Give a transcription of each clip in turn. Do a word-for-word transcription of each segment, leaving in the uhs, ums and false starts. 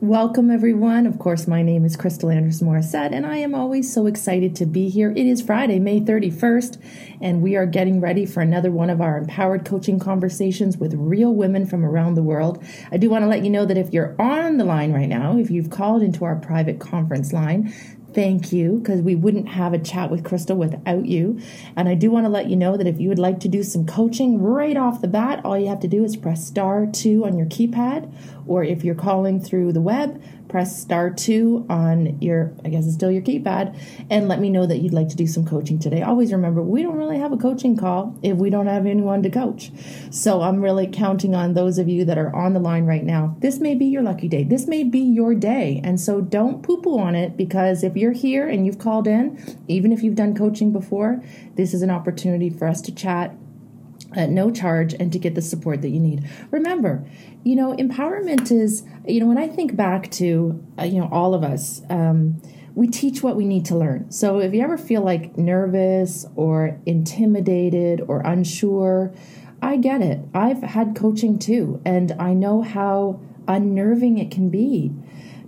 Welcome, everyone. Of course, my name is Crystal Andrus Morissette, and I am always so excited to be here. It is Friday, May thirty-first, and we are getting ready for another one of our empowered coaching conversations with real women from around the world. I do want to let you know that if you're on the line right now, if you've called into our private conference line, thank you, because we wouldn't have a chat with Crystal without you. And I do want to let you know that if you would like to do some coaching right off the bat, all you have to do is press star two on your keypad, or if you're calling through the web, press star two on your, I guess it's still your keypad, and let me know that you'd like to do some coaching today. Always remember, we don't really have a coaching call if we don't have anyone to coach. So I'm really counting on those of you that are on the line right now. This may be your lucky day. This may be your day. And so don't poo-poo on it, because if you're here and you've called in, even if you've done coaching before, this is an opportunity for us to chat at no charge and to get the support that you need. Remember, you know, empowerment is, you know, when I think back to, uh, you know, all of us, um, we teach what we need to learn. So if you ever feel like nervous or intimidated or unsure, I get it. I've had coaching too, and I know how unnerving it can be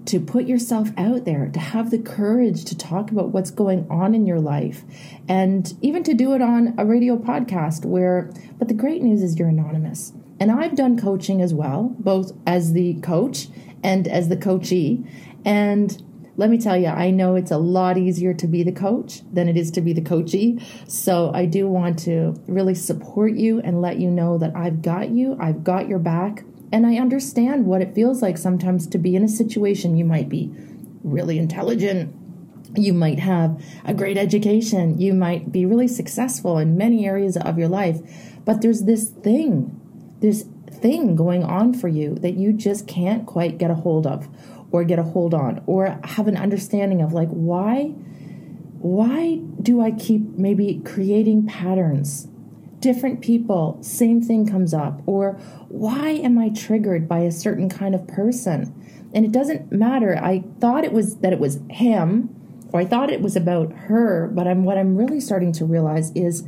to put yourself out there, to have the courage to talk about what's going on in your life, and even to do it on a radio podcast where, but the great news is you're anonymous. And I've done coaching as well, both as the coach and as the coachee. And let me tell you, I know it's a lot easier to be the coach than it is to be the coachee. So I do want to really support you and let you know that I've got you, I've got your back. And I understand what it feels like sometimes to be in a situation. You might be really intelligent. You might have a great education. You might be really successful in many areas of your life. But there's this thing, this thing going on for you that you just can't quite get a hold of or get a hold on or have an understanding of, like, why, why do I keep maybe creating patterns? Different people, same thing comes up. Or why am I triggered by a certain kind of person? And it doesn't matter. I thought it was that it was him, or I thought it was about her. But I'm what I'm really starting to realize is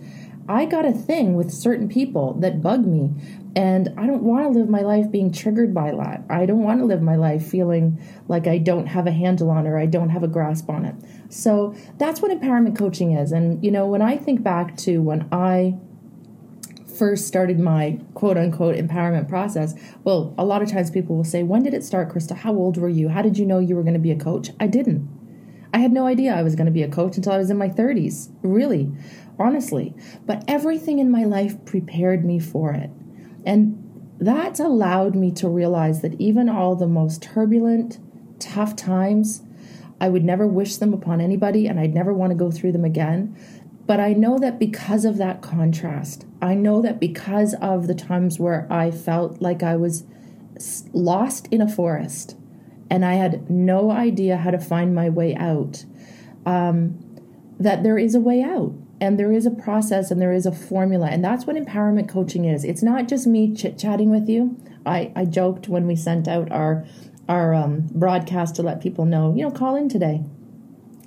I got a thing with certain people that bug me. And I don't want to live my life being triggered by that. I don't want to live my life feeling like I don't have a handle on it or I don't have a grasp on it. So that's what empowerment coaching is. And, you know, when I think back to when I first started my quote-unquote empowerment process, well, a lot of times people will say, when did it start, Crystal? How old were you? How did you know you were going to be a coach? I didn't. I had no idea I was going to be a coach until I was in my thirties, really, honestly. But everything in my life prepared me for it. And that's allowed me to realize that even all the most turbulent, tough times, I would never wish them upon anybody, and I'd never want to go through them again. But I know that because of that contrast, I know that because of the times where I felt like I was lost in a forest and I had no idea how to find my way out, um, that there is a way out, and there is a process, and there is a formula. And that's what empowerment coaching is. It's not just me chit-chatting with you. I, I joked when we sent out our, our um, broadcast to let people know, you know, call in today.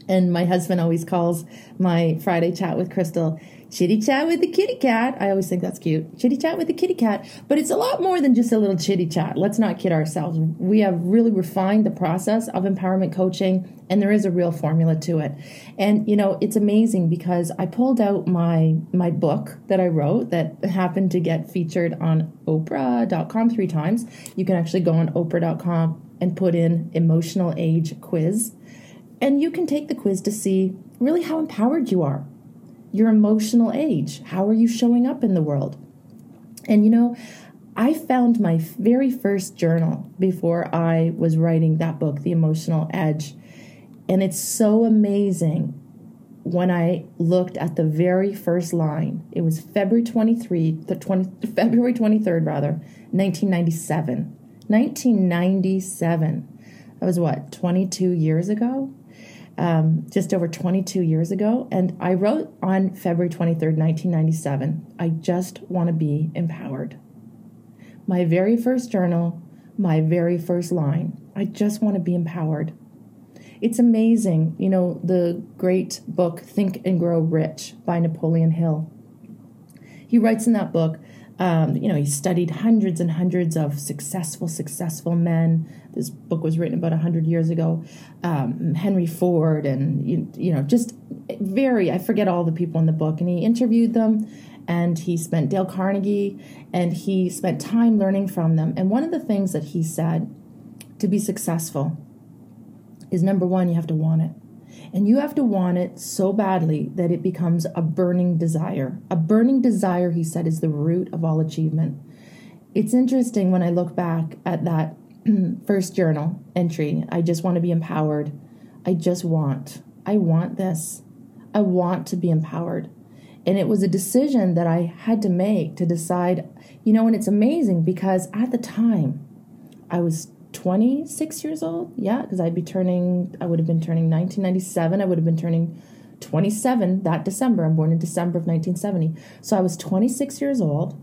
And my husband always calls my Friday chat with Crystal, chitty chat with the kitty cat. I always think that's cute. Chitty chat with the kitty cat. But it's a lot more than just a little chitty chat. Let's not kid ourselves. We have really refined the process of empowerment coaching, and there is a real formula to it. And, you know, it's amazing because I pulled out my, my book that I wrote that happened to get featured on Oprah dot com three times. You can actually go on Oprah dot com and put in Emotional Age Quiz. And you can take the quiz to see really how empowered you are, your emotional age. How are you showing up in the world? And, you know, I found my very first journal before I was writing that book, The Emotional Edge. And it's so amazing when I looked at the very first line. It was February twenty-third, rather, nineteen ninety-seven. nineteen ninety-seven. That was what, twenty-two years ago? um, just over twenty-two years ago. And I wrote on February twenty-third, nineteen ninety-seven, I just want to be empowered. My very first journal, my very first line, I just want to be empowered. It's amazing, you know, the great book, Think and Grow Rich by Napoleon Hill. He writes in that book, um, you know, he studied hundreds and hundreds of successful, successful men. This book was written about one hundred years ago. Um, Henry Ford and, you, you know, just very, I forget all the people in the book. And he interviewed them, and he spent Dale Carnegie, and he spent time learning from them. And one of the things that he said to be successful is, number one, you have to want it. And you have to want it so badly that it becomes a burning desire. A burning desire, he said, is the root of all achievement. It's interesting when I look back at that first journal entry, I just want to be empowered. I just want. I want this. I want to be empowered. And it was a decision that I had to make to decide, you know, and it's amazing because at the time I was twenty-six years old. Yeah, because I'd be turning, I would have been turning nineteen ninety-seven. I would have been turning twenty-seven that December. I'm born in December of nineteen seventy. So I was twenty-six years old.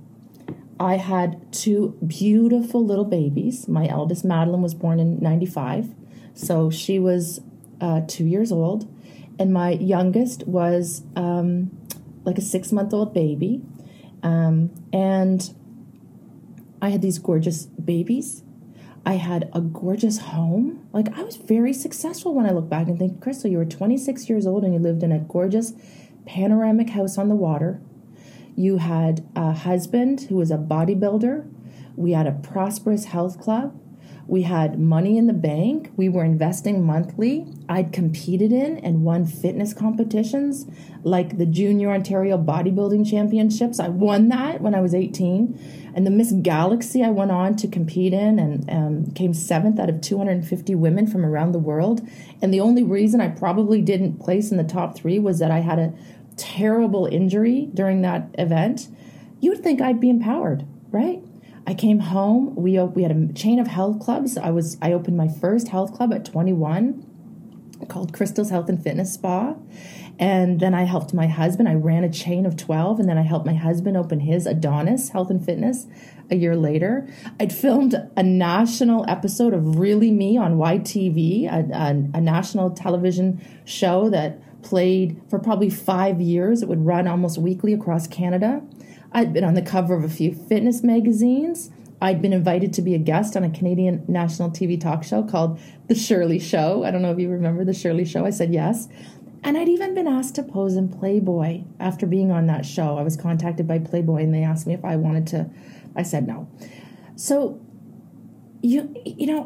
I had two beautiful little babies. My eldest, Madeline, was born in ninety-five. So she was uh, two years old. And my youngest was um, like a six-month-old baby. Um, and I had these gorgeous babies. I had a gorgeous home. Like, I was very successful when I look back and think, Crystal, you were twenty-six years old and you lived in a gorgeous panoramic house on the water. You had a husband who was a bodybuilder. We had a prosperous health club. We had money in the bank. We were investing monthly. I'd competed in and won fitness competitions like the Junior Ontario Bodybuilding Championships. I won that when I was eighteen. And the Miss Galaxy I went on to compete in and um, came seventh out of two hundred fifty women from around the world. And the only reason I probably didn't place in the top three was that I had a terrible injury during that event. You would think I'd be empowered, right? I came home. We we had a chain of health clubs. I was I opened my first health club at twenty-one, called Crystal's Health and Fitness Spa, and then I helped my husband. I ran a chain of twelve, and then I helped my husband open his Adonis Health and Fitness a year later. I'd filmed a national episode of Really Me on Y T V, a, a, a national television show that played for probably five years. It would run almost weekly across Canada. I'd been on the cover of a few fitness magazines. I'd been invited to be a guest on a Canadian national T V talk show called The Shirley Show. I don't know if you remember The Shirley Show. I said yes. And I'd even been asked to pose in Playboy after being on that show. I was contacted by Playboy and they asked me if I wanted to. I said no. So, you, you know,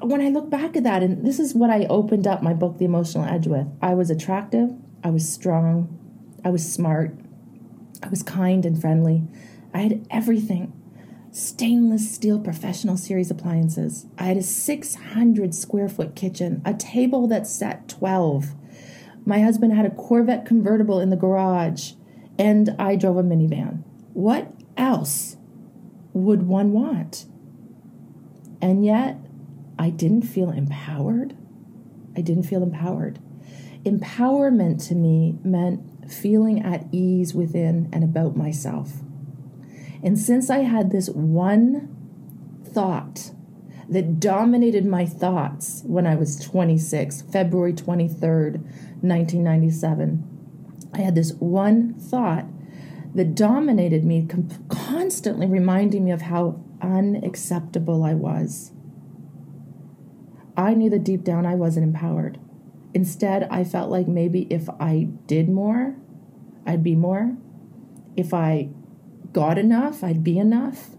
when I look back at that, and this is what I opened up my book, The Emotional Edge, with. I was attractive. I was strong. I was smart. I was kind and friendly. I had everything. Stainless steel professional series appliances. I had a six hundred square foot kitchen, a table that sat twelve. My husband had a Corvette convertible in the garage, and I drove a minivan. What else would one want? And yet, I didn't feel empowered. I didn't feel empowered. Empowerment to me meant feeling at ease within and about myself. And since I had this one thought that dominated my thoughts when I was twenty-six, February twenty-third, nineteen ninety-seven, I had this one thought that dominated me, com- constantly reminding me of how unacceptable I was. I knew that deep down I wasn't empowered. Instead, I felt like maybe if I did more, I'd be more. If I got enough, I'd be enough.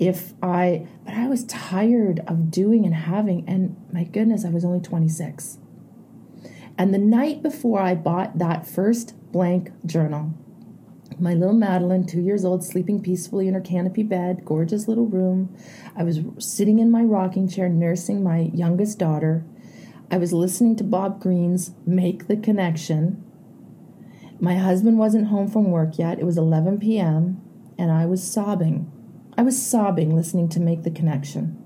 If I, but I was tired of doing and having, and my goodness, I was only twenty-six. And the night before I bought that first blank journal, my little Madeline, two years old, sleeping peacefully in her canopy bed, gorgeous little room. I was sitting in my rocking chair, nursing my youngest daughter. I was listening to Bob Greene's Make the Connection. My husband wasn't home from work yet. It was eleven p.m., and I was sobbing. I was sobbing listening to Make the Connection.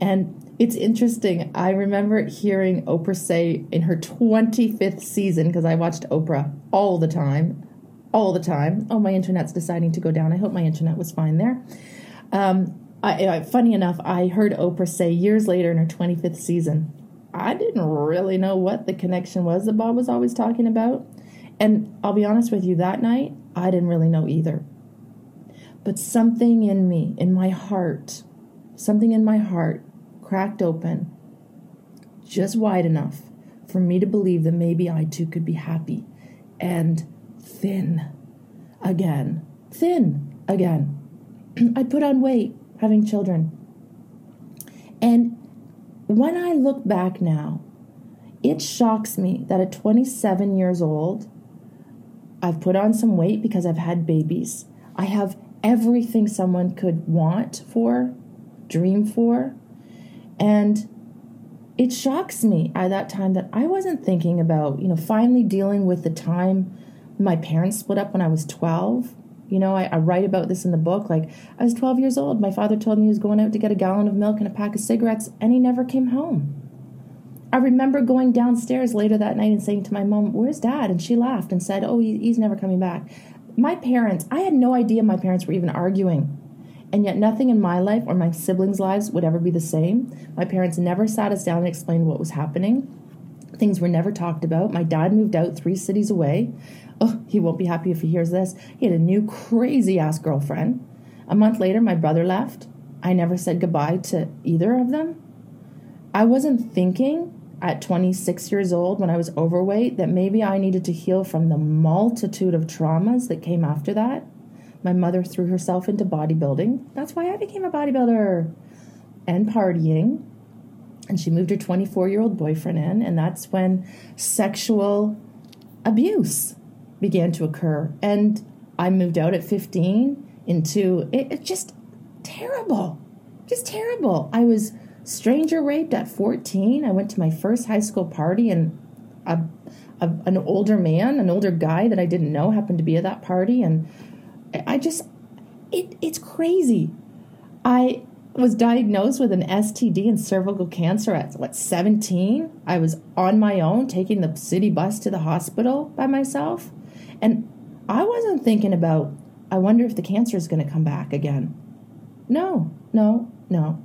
And It's interesting. I remember hearing Oprah say in her twenty-fifth season, because I watched Oprah all the time, all the time. Oh, my internet's deciding to go down. I hope my internet was fine there. Um, I, I, funny enough, I heard Oprah say years later in her twenty-fifth season, I didn't really know what the connection was that Bob was always talking about. And I'll be honest with you, that night, I didn't really know either. But something in me, in my heart, something in my heart cracked open just wide enough for me to believe that maybe I too could be happy and thin again, thin again. I put on weight having children. And when I look back now, it shocks me that at twenty-seven years old, I've put on some weight because I've had babies. I have everything someone could want for, dream for. And it shocks me at that time that I wasn't thinking about, you know, finally dealing with the time my parents split up when I was twelve. You know, I, I write about this in the book. Like, I was twelve years old. My father told me he was going out to get a gallon of milk and a pack of cigarettes, and he never came home. I remember going downstairs later that night and saying to my mom, "Where's Dad?" And she laughed and said, "Oh, he, he's never coming back." My parents, I had no idea my parents were even arguing. And yet nothing in my life or my siblings' lives would ever be the same. My parents never sat us down and explained what was happening. Things were never talked about. My dad moved out three cities away. Oh, he won't be happy if he hears this. He had a new crazy-ass girlfriend. A month later, my brother left. I never said goodbye to either of them. I wasn't thinking at twenty-six years old when I was overweight that maybe I needed to heal from the multitude of traumas that came after that. My mother threw herself into bodybuilding. That's why I became a bodybuilder. And partying. And she moved her twenty-four-year-old boyfriend in. And that's when sexual abuse began to occur. And I moved out at fifteen into it, it just terrible. Just terrible. I was stranger raped at fourteen. I went to my first high school party, and a, a, an older man, an older guy that I didn't know happened to be at that party. And I just, it it's crazy. I was diagnosed with an S T D and cervical cancer at, what, seventeen? I was on my own, taking the city bus to the hospital by myself. And I wasn't thinking about, I wonder if the cancer is going to come back again. No, no, no.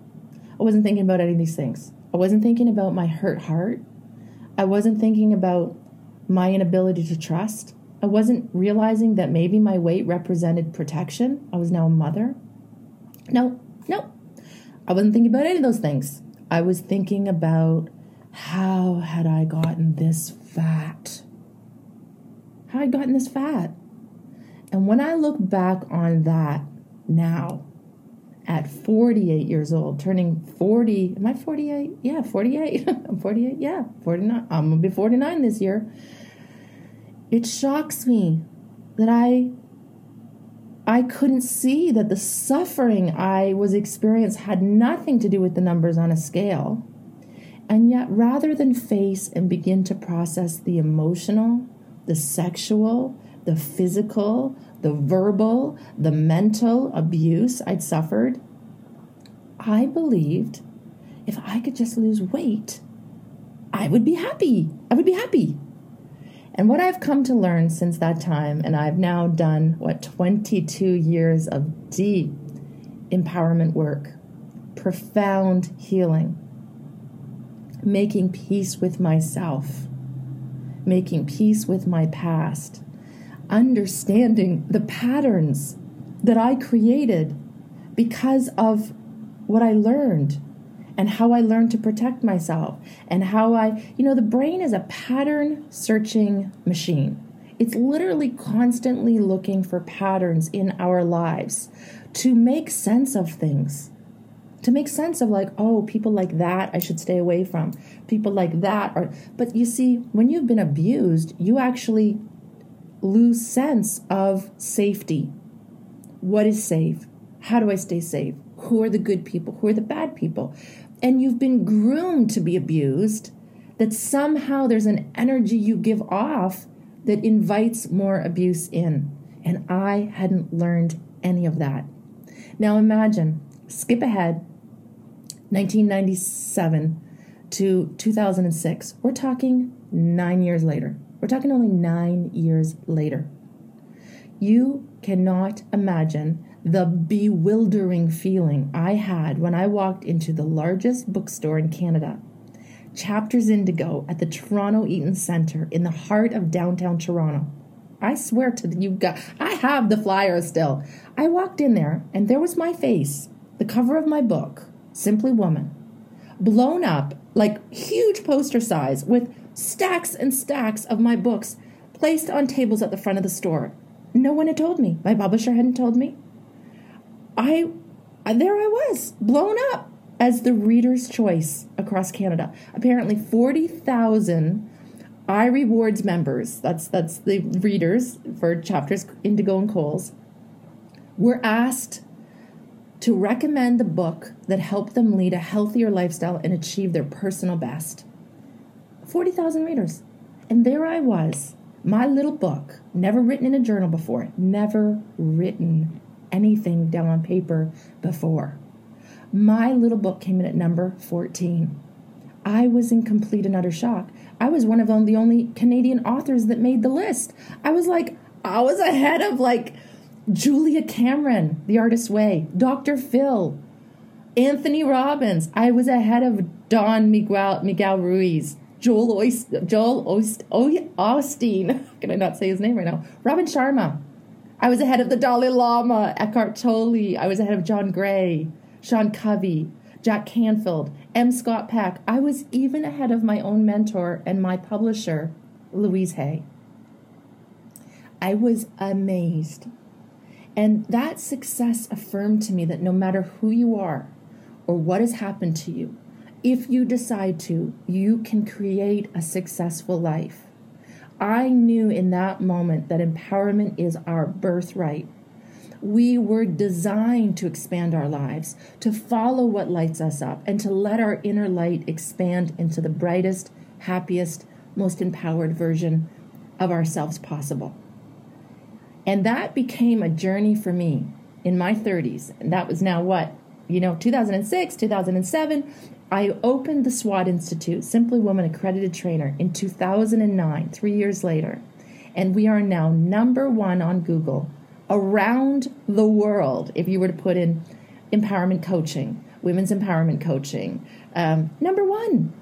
I wasn't thinking about any of these things. I wasn't thinking about my hurt heart. I wasn't thinking about my inability to trust. I wasn't realizing that maybe my weight represented protection. I was now a mother. No, no. I wasn't thinking about any of those things. I was thinking about how had I gotten this fat? How had I gotten this fat? And when I look back on that now, at forty-eight years old, turning forty, am I forty-eight? Yeah, forty-eight. I'm forty-eight, yeah, forty-nine. I'm going to be forty-nine this year. It shocks me that I I couldn't see that the suffering I was experiencing had nothing to do with the numbers on a scale. And yet, rather than face and begin to process the emotional, the sexual, the physical, the verbal, the mental abuse I'd suffered, I believed if I could just lose weight, I would be happy. I would be happy. And what I've come to learn since that time, and I've now done, what, twenty-two years of deep empowerment work, profound healing, making peace with myself, making peace with my past, understanding the patterns that I created because of what I learned and how I learned to protect myself, and how I, you know, the brain is a pattern-searching machine. It's literally constantly looking for patterns in our lives to make sense of things, to make sense of like, oh, people like that I should stay away from, people like that. Or, but you see, when you've been abused, you actually lose sense of safety. What is safe? How do I stay safe? Who are the good people? Who are the bad people? And you've been groomed to be abused, that somehow there's an energy you give off that invites more abuse in. And I hadn't learned any of that. Now imagine, skip ahead nineteen ninety-seven to two thousand six. We're talking nine years later. We're talking only nine years later. You cannot imagine the bewildering feeling I had when I walked into the largest bookstore in Canada, Chapters Indigo, at the Toronto Eaton Centre in the heart of downtown Toronto. I swear to you guys, I have the flyer still. I walked in there, and there was my face, the cover of my book, Simply Woman, blown up like huge poster size, with stacks and stacks of my books placed on tables at the front of the store. No one had told me. My publisher hadn't told me. I, there I was, blown up as the reader's choice across Canada. Apparently forty thousand iRewards members, that's that's the readers for Chapters Indigo and Coles, were asked to recommend the book that helped them lead a healthier lifestyle and achieve their personal best. forty thousand readers. And there I was, my little book, never written in a journal before, never written anything down on paper before. My little book came in at number fourteen. I was in complete and utter shock. I was one of the only Canadian authors that made the list. I was like, I was ahead of like Julia Cameron, The Artist Way, Doctor Phil, Anthony Robbins. I was ahead of Don Miguel, Miguel Ruiz, Joel Oist, Joel Oist, Osteen. Can I not say his name right now? Robin Sharma. I was ahead of the Dalai Lama, Eckhart Tolle. I was ahead of John Gray, Sean Covey, Jack Canfield, M. Scott Peck. I was even ahead of my own mentor and my publisher, Louise Hay. I was amazed. And that success affirmed to me that no matter who you are or what has happened to you, if you decide to, you can create a successful life. I knew in that moment that empowerment is our birthright. We were designed to expand our lives, to follow what lights us up, and to let our inner light expand into the brightest, happiest, most empowered version of ourselves possible. And that became a journey for me in my thirties. And that was now what? You know, two thousand six, two thousand seven, I opened the SWAT Institute, Simply Woman Accredited Trainer, in two thousand nine, three years later. And we are now number one on Google around the world. If you were to put in empowerment coaching, women's empowerment coaching, um, number one.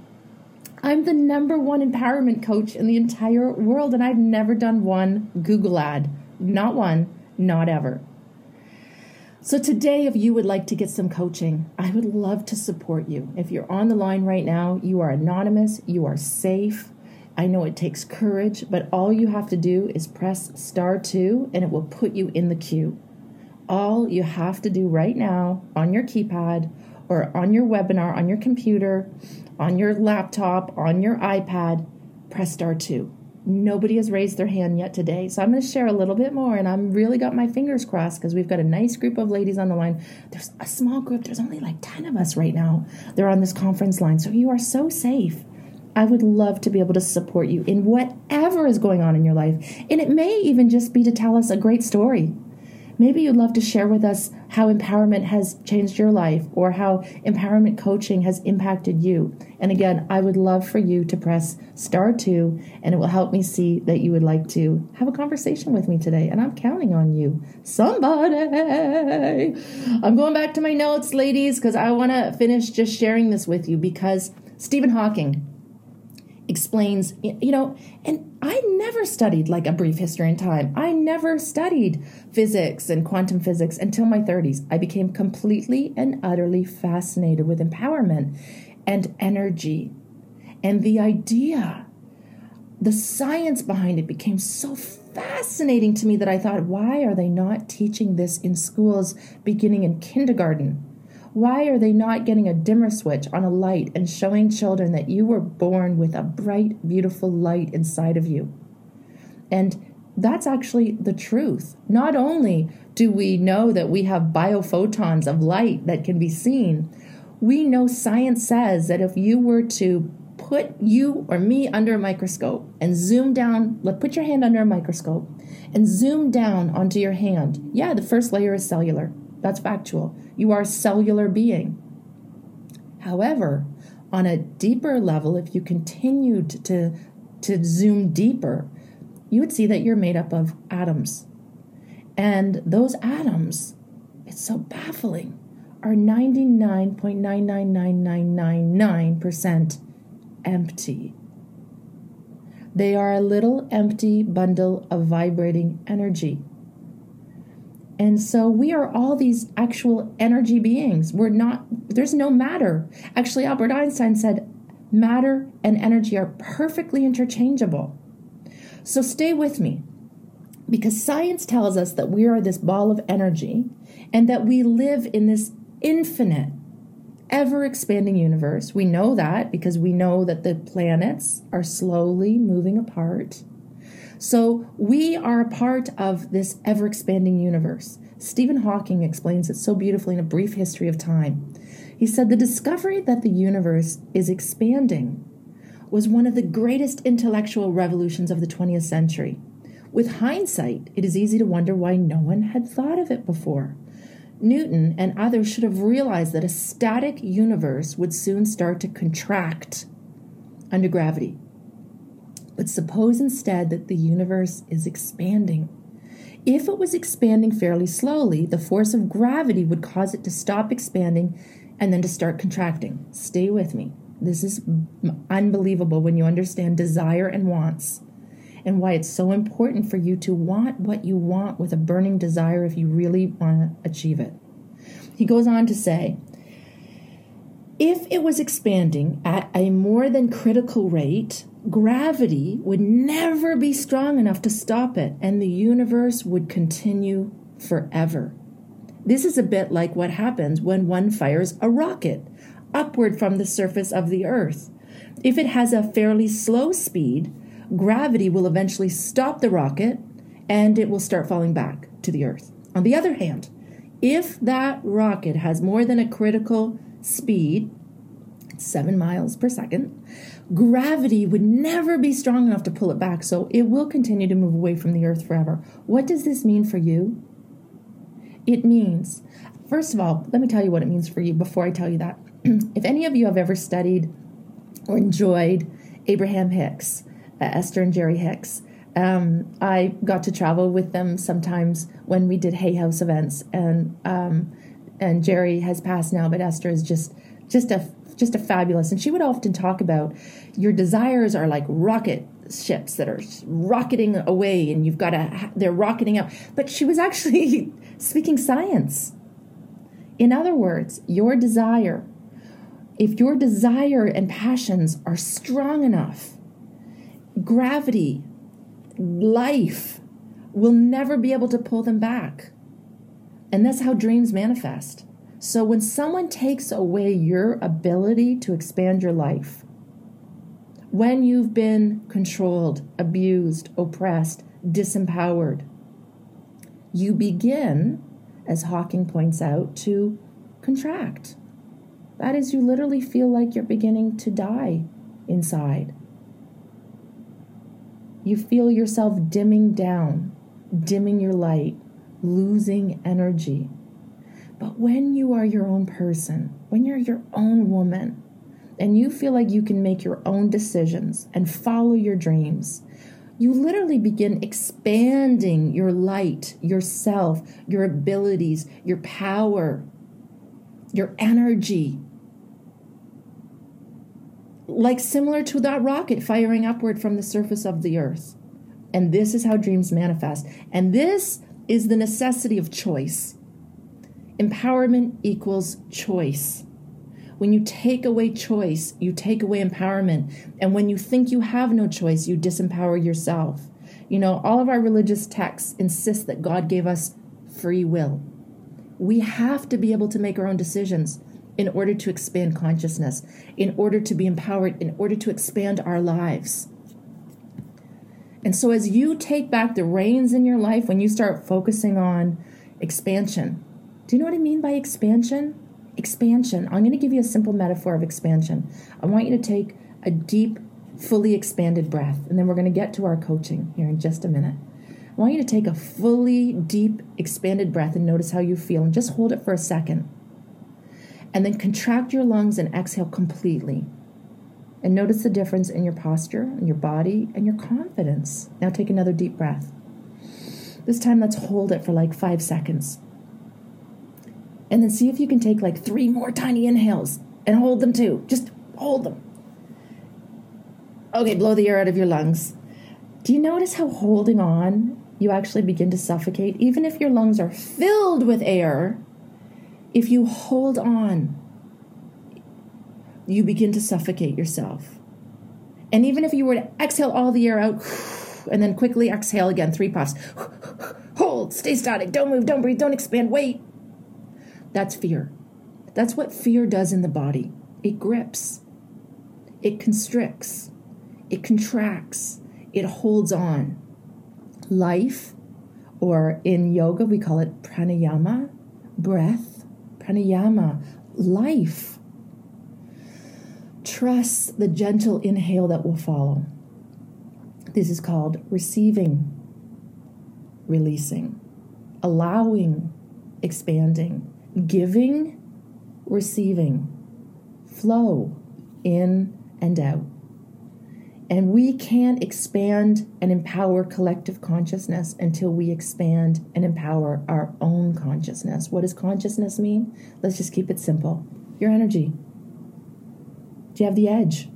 I'm the number one empowerment coach in the entire world, and I've never done one Google ad. Not one, not ever. So today, if you would like to get some coaching, I would love to support you. If you're on the line right now, you are anonymous, you are safe. I know it takes courage, but all you have to do is press star two and it will put you in the queue. All you have to do right now on your keypad or on your webinar, on your computer, on your laptop, on your iPad, press star two. Nobody has raised their hand yet today. So I'm going to share a little bit more, and I'm really got my fingers crossed because we've got a nice group of ladies on the line. There's a small group. There's only like ten of us right now. They're on this conference line. So you are so safe. I would love to be able to support you in whatever is going on in your life. And it may even just be to tell us a great story. Maybe you'd love to share with us how empowerment has changed your life or how empowerment coaching has impacted you. And again, I would love for you to press star two, and it will help me see that you would like to have a conversation with me today. And I'm counting on you. Somebody. I'm going back to my notes, ladies, because I want to finish just sharing this with you, because Stephen Hawking explains, you know, and I never studied like a brief history in time. I never studied physics and quantum physics until my thirties. I became completely and utterly fascinated with empowerment and energy. And the idea, the science behind it became so fascinating to me that I thought, why are they not teaching this in schools beginning in kindergarten? Why are they not getting a dimmer switch on a light and showing children that you were born with a bright, beautiful light inside of you? And that's actually the truth. Not only do we know that we have biophotons of light that can be seen, we know science says that if you were to put you or me under a microscope and zoom down, put your hand under a microscope and zoom down onto your hand. Yeah, the first layer is cellular. That's factual. You are a cellular being. However, on a deeper level, if you continued to, to zoom deeper, you would see that you're made up of atoms. And those atoms, it's so baffling, are ninety-nine point nine nine nine nine nine nine percent empty. They are a little empty bundle of vibrating energy. And so we are all these actual energy beings. We're not, there's no matter. Actually, Albert Einstein said matter and energy are perfectly interchangeable. So stay with me, because science tells us that we are this ball of energy and that we live in this infinite, ever-expanding universe. We know that because we know that the planets are slowly moving apart. So we are a part of this ever-expanding universe. Stephen Hawking explains it so beautifully in A Brief History of Time. He said, the discovery that the universe is expanding was one of the greatest intellectual revolutions of the twentieth century. With hindsight, it is easy to wonder why no one had thought of it before. Newton and others should have realized that a static universe would soon start to contract under gravity. But suppose instead that the universe is expanding. If it was expanding fairly slowly, the force of gravity would cause it to stop expanding and then to start contracting. Stay with me. This is unbelievable when you understand desire and wants, and why it's so important for you to want what you want with a burning desire if you really want to achieve it. He goes on to say, if it was expanding at a more than critical rate, gravity would never be strong enough to stop it, and the universe would continue forever. This is a bit like what happens when one fires a rocket upward from the surface of the earth. If it has a fairly slow speed, gravity will eventually stop the rocket and it will start falling back to the earth. On the other hand, if that rocket has more than a critical speed, seven miles per second, gravity would never be strong enough to pull it back, so it will continue to move away from the earth forever. What does this mean for you? It means, first of all, let me tell you what it means for you before I tell you that. If any of you have ever studied or enjoyed Abraham Hicks, Uh, Esther and Jerry Hicks. Um, I got to travel with them sometimes when we did Hay House events, and um, and Jerry has passed now, but Esther is just just a just a fabulous. And she would often talk about your desires are like rocket ships that are rocketing away, and you've got to they're rocketing out. But she was actually speaking science. In other words, your desire, if your desire and passions are strong enough, gravity, life, will never be able to pull them back. And that's how dreams manifest. So when someone takes away your ability to expand your life, when you've been controlled, abused, oppressed, disempowered, you begin, as Hawking points out, to contract. That is, you literally feel like you're beginning to die inside. You feel yourself dimming down, dimming your light, losing energy. But when you are your own person, when you're your own woman, and you feel like you can make your own decisions and follow your dreams, you literally begin expanding your light, yourself, your abilities, your power, your energy. Like similar to that rocket firing upward from the surface of the earth. And this is how dreams manifest. And this is the necessity of choice. Empowerment equals choice. When you take away choice, you take away empowerment. And when you think you have no choice, you disempower yourself. You know, all of our religious texts insist that God gave us free will. We have to be able to make our own decisions in order to expand consciousness, in order to be empowered, in order to expand our lives. And so as you take back the reins in your life, when you start focusing on expansion, do you know what I mean by expansion? Expansion. I'm going to give you a simple metaphor of expansion. I want you to take a deep, fully expanded breath, and then we're going to get to our coaching here in just a minute. I want you to take a fully, deep, expanded breath and notice how you feel, and just hold it for a second. and then contract your lungs and exhale completely. And notice the difference in your posture, and your body, and your confidence. Now take another deep breath. This time, let's hold it for like five seconds. And then see if you can take like three more tiny inhales and hold them too. Just hold them. Okay, blow the air out of your lungs. Do you notice how holding on, you actually begin to suffocate? Even if your lungs are filled with air, if you hold on, you begin to suffocate yourself. And even if you were to exhale all the air out and then quickly exhale again, three puffs. Hold, stay static, don't move, don't breathe, don't expand, wait. That's fear. That's what fear does in the body. It grips. It constricts. It contracts. It holds on. Life, or in yoga, we call it pranayama, breath, pranayama, life. Trust the gentle inhale that will follow. This is called receiving, releasing, allowing, expanding. Giving, receiving, flow in and out. And we can't expand and empower collective consciousness until we expand and empower our own consciousness. What does consciousness mean? Let's just keep it simple. Your energy. Do you have the edge?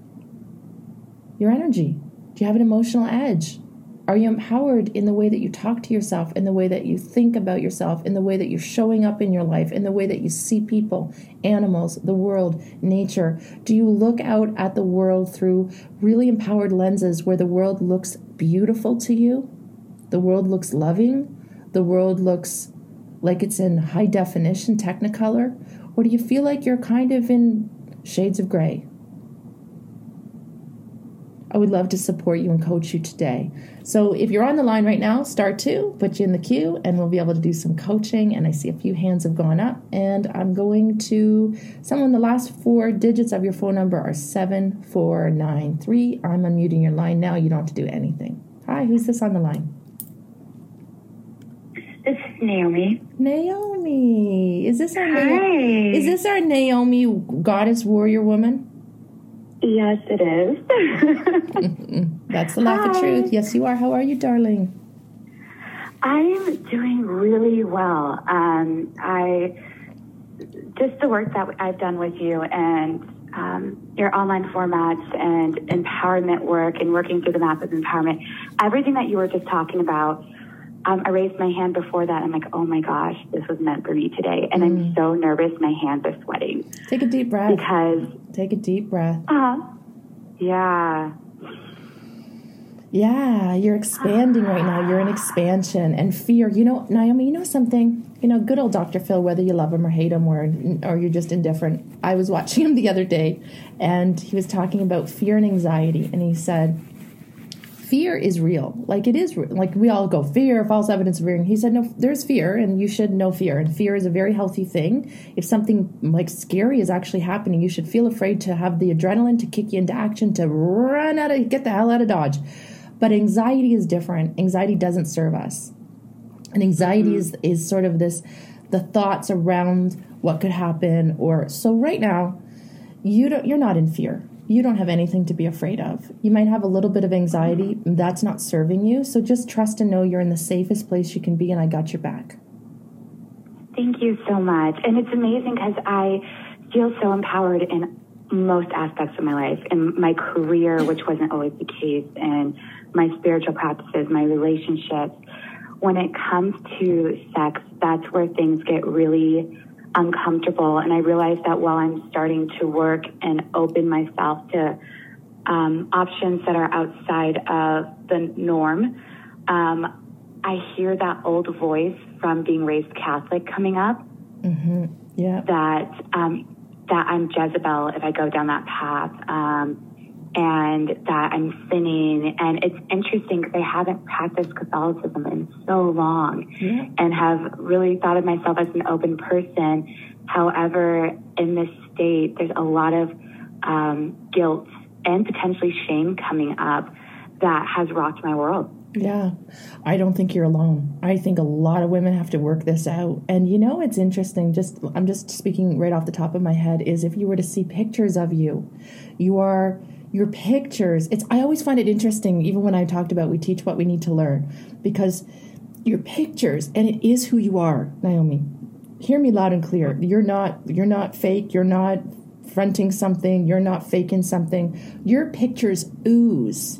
Your energy. Do you have an emotional edge? Are you empowered in the way that you talk to yourself, in the way that you think about yourself, in the way that you're showing up in your life, in the way that you see people, animals, the world, nature? Do you look out at the world through really empowered lenses where the world looks beautiful to you? The world looks loving? The world looks like it's in high definition, technicolor? Or do you feel like you're kind of in shades of gray? I would love to support you and coach you today. So if you're on the line right now, star two, put you in the queue, and we'll be able to do some coaching. And I see a few hands have gone up. And I'm going to someone, the last four digits of your phone number are seven four nine three. I'm unmuting your line now. You don't have to do anything. Hi, who's this on the line? This is Naomi. Naomi. Is this our, Hi. Naomi, is this our Naomi goddess warrior woman? Yes, it is. That's the lack Hi. Of truth. Yes, you are. How are you, darling? I'm doing really well. Um, I just the work that I've done with you and um, your online formats and empowerment work and working through the map of empowerment, everything that you were just talking about, um, I raised my hand before that. I'm like, oh, my gosh, this was meant for me today. And mm. I'm so nervous. My hands are sweating. Take a deep breath. Because... Take a deep breath. Uh-huh. Yeah. Yeah, you're expanding uh-huh. right now. You're in expansion and fear. You know, Naomi, you know something? You know, good old Doctor Phil, whether you love him or hate him or, or you're just indifferent. I was watching him the other day, and he was talking about fear and anxiety, and he said, fear is real. Like, it is real. Like, we all go, fear, false evidence of fear. And he said, no, there's fear, and you should know fear. And fear is a very healthy thing. If something, like, scary is actually happening, you should feel afraid to have the adrenaline to kick you into action, to run out of, get the hell out of Dodge. But anxiety is different. Anxiety doesn't serve us. And anxiety is, is sort of this, the thoughts around what could happen. Or, so right now, you don't, you're not in fear. You don't have anything to be afraid of. You might have a little bit of anxiety. That's not serving you. So just trust and know you're in the safest place you can be, and I got your back. Thank you so much. And it's amazing because I feel so empowered in most aspects of my life, in my career, which wasn't always the case, and my spiritual practices, my relationships. When it comes to sex, that's where things get really uncomfortable, and I realized that while I'm starting to work and open myself to um, options that are outside of the norm, um, I hear that old voice from being raised Catholic coming up. Mm-hmm. Yeah, that um, that I'm Jezebel if I go down that path, um, and that I'm sinning. And it's interesting because I haven't practiced Catholicism in so long, yeah. and have really thought of myself as an open person. However, in this state, there's a lot of um, guilt and potentially shame coming up that has rocked my world. Yeah. I don't think you're alone. I think a lot of women have to work this out. And, you know, it's interesting. Just I'm just speaking right off the top of my head is if you were to see pictures of you, you are your pictures. It's I always find it interesting, even when I talked about we teach what we need to learn, because your pictures and it is who you are, Naomi. Hear me loud and clear. You're not you're not fake. You're not fronting something. You're not faking something. Your pictures ooze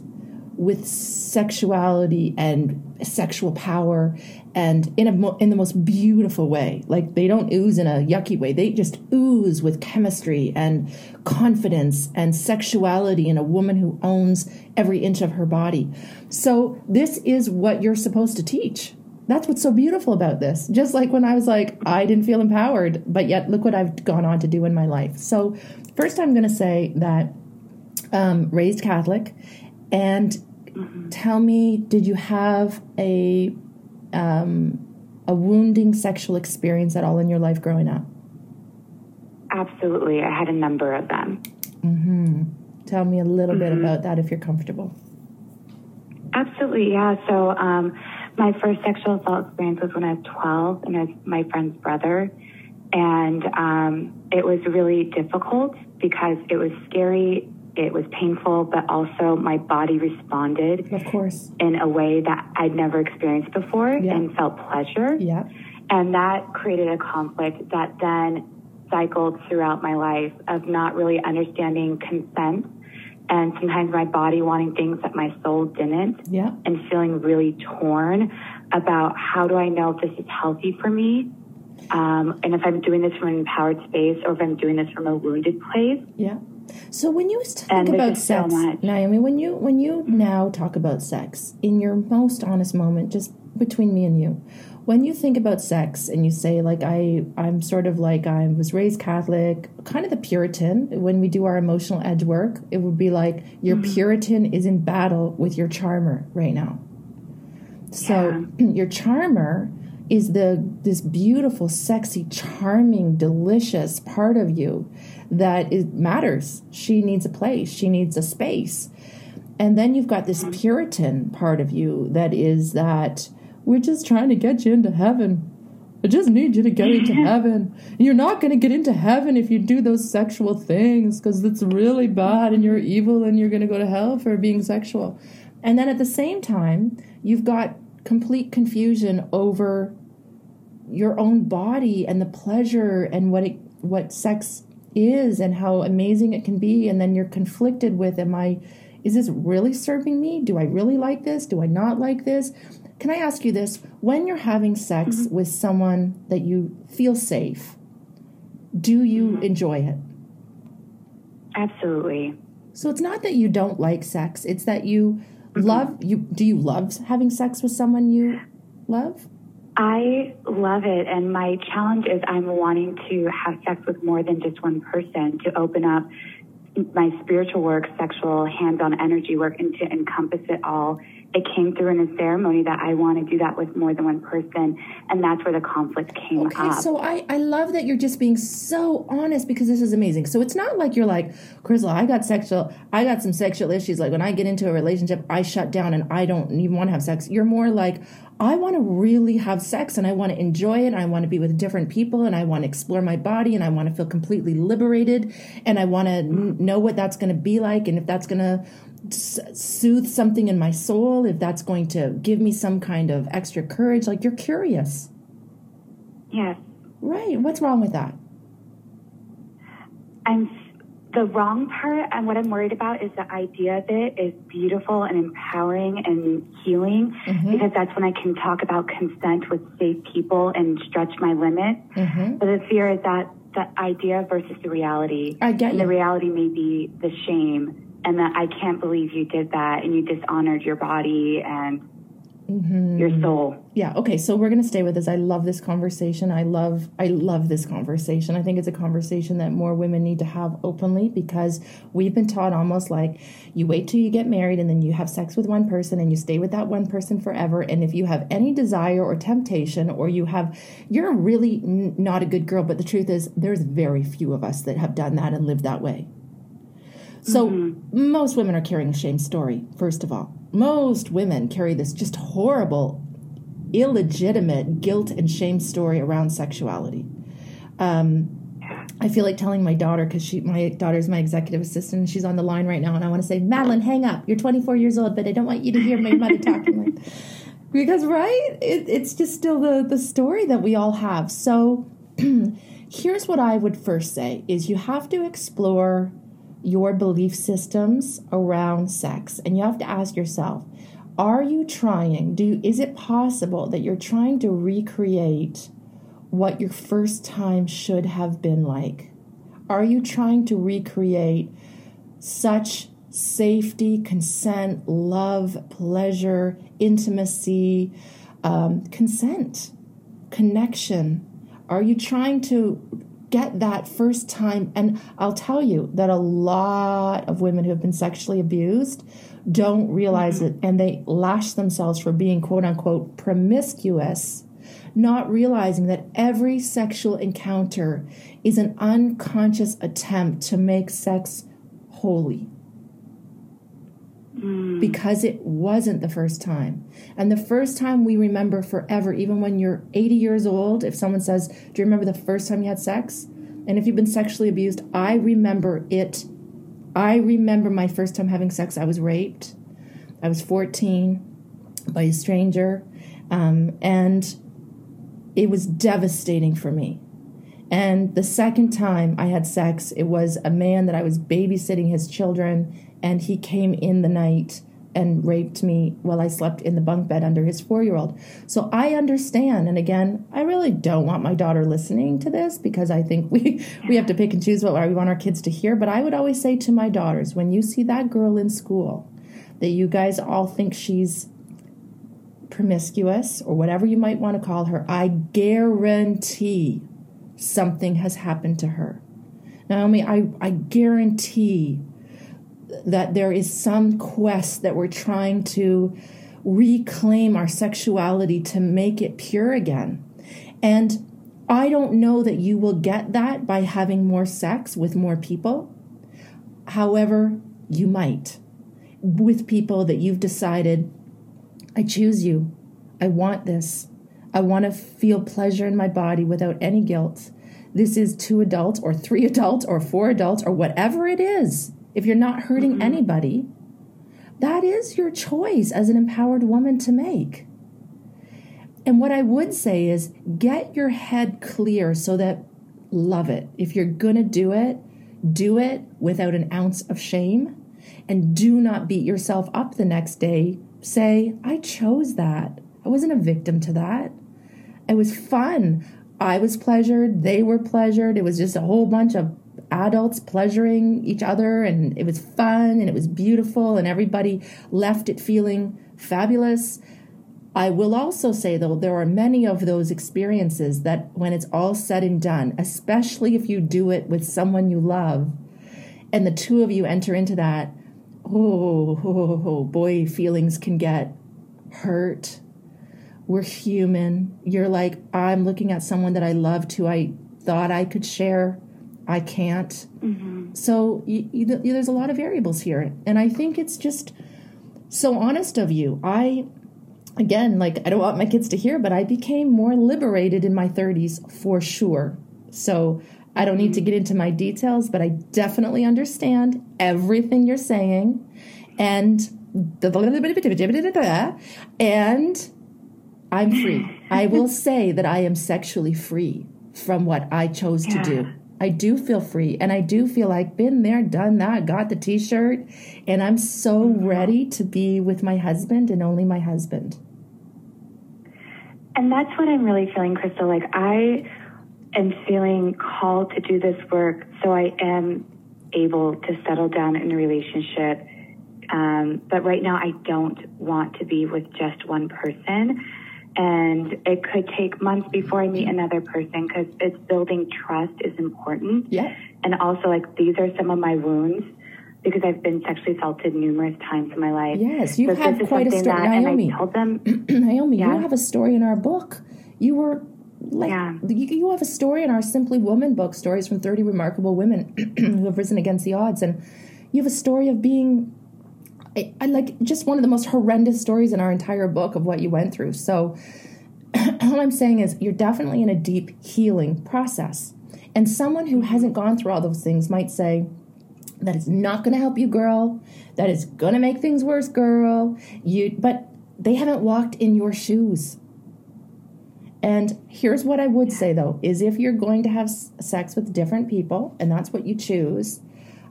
with sexuality and sexual power, and in a in the most beautiful way. Like, they don't ooze in a yucky way. They just ooze with chemistry and confidence and sexuality in a woman who owns every inch of her body. So this is what you're supposed to teach. That's what's so beautiful about this. Just like when I was like, I didn't feel empowered, but yet look what I've gone on to do in my life. So first I'm going to say that um, raised Catholic, and tell me, did you have a um, a wounding sexual experience at all in your life growing up? Absolutely. I had a number of them. Mm-hmm. Tell me a little mm-hmm. bit about that if you're comfortable. Absolutely, yeah. So um, my first sexual assault experience was when I was twelve, and I was my friend's brother. And um, it was really difficult because it was scary. It was painful, but also my body responded, of course, in a way that I'd never experienced before, yeah. and felt pleasure. Yeah. And that created a conflict that then cycled throughout my life of not really understanding consent, and sometimes my body wanting things that my soul didn't, yeah. and feeling really torn about how do I know if this is healthy for me, um, and if I'm doing this from an empowered space or if I'm doing this from a wounded place. Yeah. So when you think about sex, so Naomi, when you when you now talk about sex, in your most honest moment, just between me and you, when you think about sex and you say, like, I, I'm sort of like I was raised Catholic, kind of the Puritan, when we do our emotional edge work, it would be like your mm-hmm. Puritan is in battle with your charmer right now. So yeah. your charmer is the this beautiful, sexy, charming, delicious part of you that it matters. She needs a place. She needs a space. And then you've got this Puritan part of you that is that we're just trying to get you into heaven. I just need you to get into heaven. You're not going to get into heaven if you do those sexual things, because it's really bad and you're evil and you're going to go to hell for being sexual. And then at the same time, you've got complete confusion over your own body and the pleasure and what it, what sex is and how amazing it can be. And then you're conflicted with, am I, is this really serving me? Do I really like this? Do I not like this? Can I ask you this? When you're having sex mm-hmm. with someone that you feel safe, do you mm-hmm. enjoy it? Absolutely. So it's not that you don't like sex. It's that you mm-hmm. love, you, do you love having sex with someone you love? I love it, and my challenge is I'm wanting to have sex with more than just one person, to open up my spiritual work, sexual, hands-on energy work, and to encompass it all. It came through in a ceremony that I want to do that with more than one person, and that's where the conflict came okay, up. Okay, so I, I love that you're just being so honest, because this is amazing. So it's not like you're like, Crystal, I got sexual, I got some sexual issues. Like, when I get into a relationship, I shut down and I don't even want to have sex. You're more like, I want to really have sex and I want to enjoy it. And I want to be with different people and I want to explore my body and I want to feel completely liberated and I want to n- know what that's going to be like and if that's going to s- soothe something in my soul, if that's going to give me some kind of extra courage. Like, you're curious. Yes. Right. What's wrong with that? I'm The wrong part, and what I'm worried about is the idea of it is beautiful and empowering and healing, mm-hmm. because that's when I can talk about consent with safe people and stretch my limits. Mm-hmm. But the fear is that the idea versus the reality. I get and you. The reality may be the shame, and that I can't believe you did that, and you dishonored your body and mm-hmm. your soul. Yeah. Okay. So we're going to stay with this. I love this conversation. I love, I love this conversation. I think it's a conversation that more women need to have openly, because we've been taught almost like you wait till you get married and then you have sex with one person and you stay with that one person forever. And if you have any desire or temptation, or you have, you're really n- not a good girl. But the truth is, there's very few of us that have done that and lived that way. So mm-hmm. most women are carrying a shame story, first of all. Most women carry this just horrible, illegitimate guilt and shame story around sexuality. Um, I feel like telling my daughter, because she, my daughter's my executive assistant, and she's on the line right now, and I want to say, Madeline, hang up. You're twenty-four years old, but I don't want you to hear my mother talking like that. Because, right, it, it's just still the, the story that we all have. So here's what I would first say, is you have to explore your belief systems around sex, and you have to ask yourself, are you trying, do is it possible that you're trying to recreate what your first time should have been like? Are you trying to recreate such safety, consent, love, pleasure, intimacy, um, consent, connection? Are you trying to get that first time? And I'll tell you that a lot of women who have been sexually abused don't realize it, and they lash themselves for being, quote unquote, promiscuous, not realizing that every sexual encounter is an unconscious attempt to make sex holy. Mm. Because it wasn't the first time. And the first time we remember forever, even when you're eighty years old, if someone says, do you remember the first time you had sex? And if you've been sexually abused, I remember it. I remember my first time having sex. I was raped. I was fourteen by a stranger. Um, and it was devastating for me. And the second time I had sex, it was a man that I was babysitting his children, and he came in the night and raped me while I slept in the bunk bed under his four-year-old. So I understand, and again, I really don't want my daughter listening to this, because I think we, we have to pick and choose what we want our kids to hear. But I would always say to my daughters, when you see that girl in school that you guys all think she's promiscuous or whatever you might want to call her, I guarantee something has happened to her. Naomi, I, I guarantee that there is some quest that we're trying to reclaim our sexuality to make it pure again. And I don't know that you will get that by having more sex with more people. However, you might, with people that you've decided, I choose you. I want this. I want to feel pleasure in my body without any guilt. This is two adults or three adults or four adults or whatever it is. If you're not hurting mm-hmm. anybody, that is your choice as an empowered woman to make. And what I would say is get your head clear so that love it. If you're going to do it, do it without an ounce of shame, and do not beat yourself up the next day. Say, I chose that. I wasn't a victim to that. It was fun. I was pleasured. They were pleasured. It was just a whole bunch of adults pleasuring each other, and it was fun, and it was beautiful, and everybody left it feeling fabulous. I will also say, though, there are many of those experiences that when it's all said and done, especially if you do it with someone you love, and the two of you enter into that, oh, oh, oh boy, feelings can get hurt. We're human. You're like, I'm looking at someone that I loved who I thought I could share. I can't. Mm-hmm. So you, you, there's a lot of variables here. And I think it's just so honest of you. I, again, like, I don't want my kids to hear, but I became more liberated in my thirties for sure. So I don't need to get into my details, but I definitely understand everything you're saying. And and I'm free. I will say that I am sexually free from what I chose yeah. to do. I do feel free, and I do feel like been there, done that, got the T-shirt, and I'm so ready to be with my husband and only my husband. And that's what I'm really feeling, Crystal. Like, I am feeling called to do this work, so I am able to settle down in a relationship. Um, but right now, I don't want to be with just one person. And it could take months before I meet another person, because it's building trust is important. Yeah. And also, like, these are some of my wounds, because I've been sexually assaulted numerous times in my life. Yes, you've so had quite a story, that, Naomi. And I told them, Naomi, yeah. you have a story in our book. You were like, yeah. you, you have a story in our Simply Woman book, Stories from thirty Remarkable Women Who Have Risen Against the Odds. And You have a story of being, I, I like, just one of the most horrendous stories in our entire book of what you went through. So all I'm saying is you're definitely in a deep healing process. And someone who hasn't gone through all those things might say, that is not going to help you, girl. That is going to make things worse, girl. You, but they haven't walked in your shoes. And here's what I would say, though, is if you're going to have sex with different people, and that's what you choose,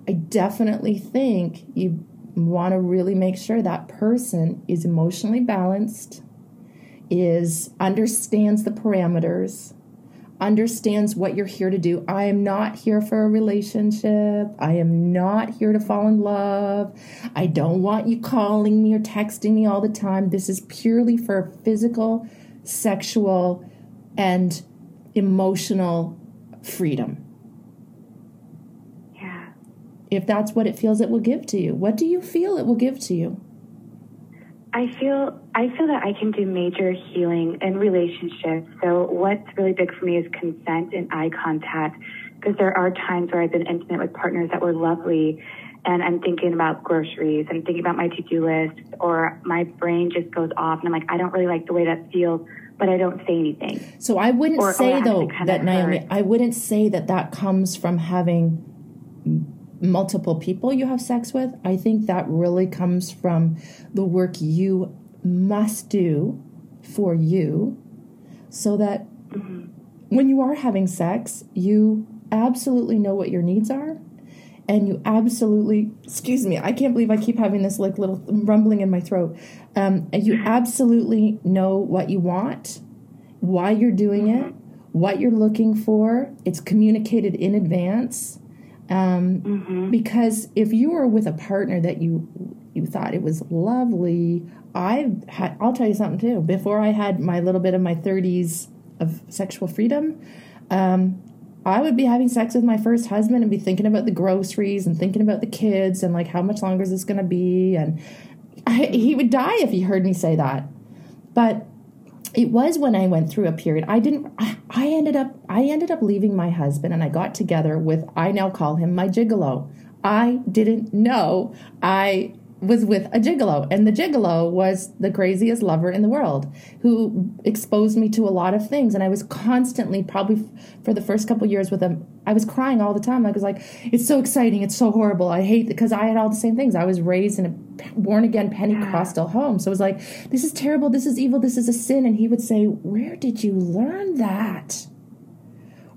I definitely think you want to really make sure that person is emotionally balanced, is understands the parameters, understands what you're here to do. I am not here for a relationship. I am not here to fall in love. I don't want you calling me or texting me all the time. This is purely for physical, sexual, and emotional freedom. Yeah. If that's what it feels it will give to you. What do you feel it will give to you? I feel I feel that I can do major healing in relationships. So what's really big for me is consent and eye contact, because there are times where I've been intimate with partners that were lovely, and I'm thinking about groceries, I'm thinking about my to-do list, or my brain just goes off, and I'm like, I don't really like the way that feels, but I don't say anything. So I wouldn't or, say, oh, though, that, Naomi, I wouldn't say that that comes from having multiple people you have sex with. I think that really comes from the work you must do for you, so that mm-hmm. when you are having sex, you absolutely know what your needs are, and you absolutely, excuse me, I can't believe I keep having this like little rumbling in my throat, um, and you absolutely know what you want, why you're doing it, what you're looking for. It's communicated in advance. Um, mm-hmm. Because if you were with a partner that you you thought it was lovely, I've had, I'll tell you something too. Before I had my little bit of my thirties of sexual freedom, um, I would be having sex with my first husband and be thinking about the groceries and thinking about the kids and like how much longer is this going to be, and I, he would die if he heard me say that. But it was when I went through a period. I didn't. I ended up. I ended up leaving my husband, and I got together with. I now call him my gigolo. I didn't know I was with a gigolo, and the gigolo was the craziest lover in the world, who exposed me to a lot of things. And I was constantly, probably for the first couple of years with him, I was crying all the time. I was like, "It's so exciting. It's so horrible. I hate it," because I had all the same things. I was raised in a born again Pentecostal home. So it was like, this is terrible, this is evil, this is a sin. And he would say, where did you learn that?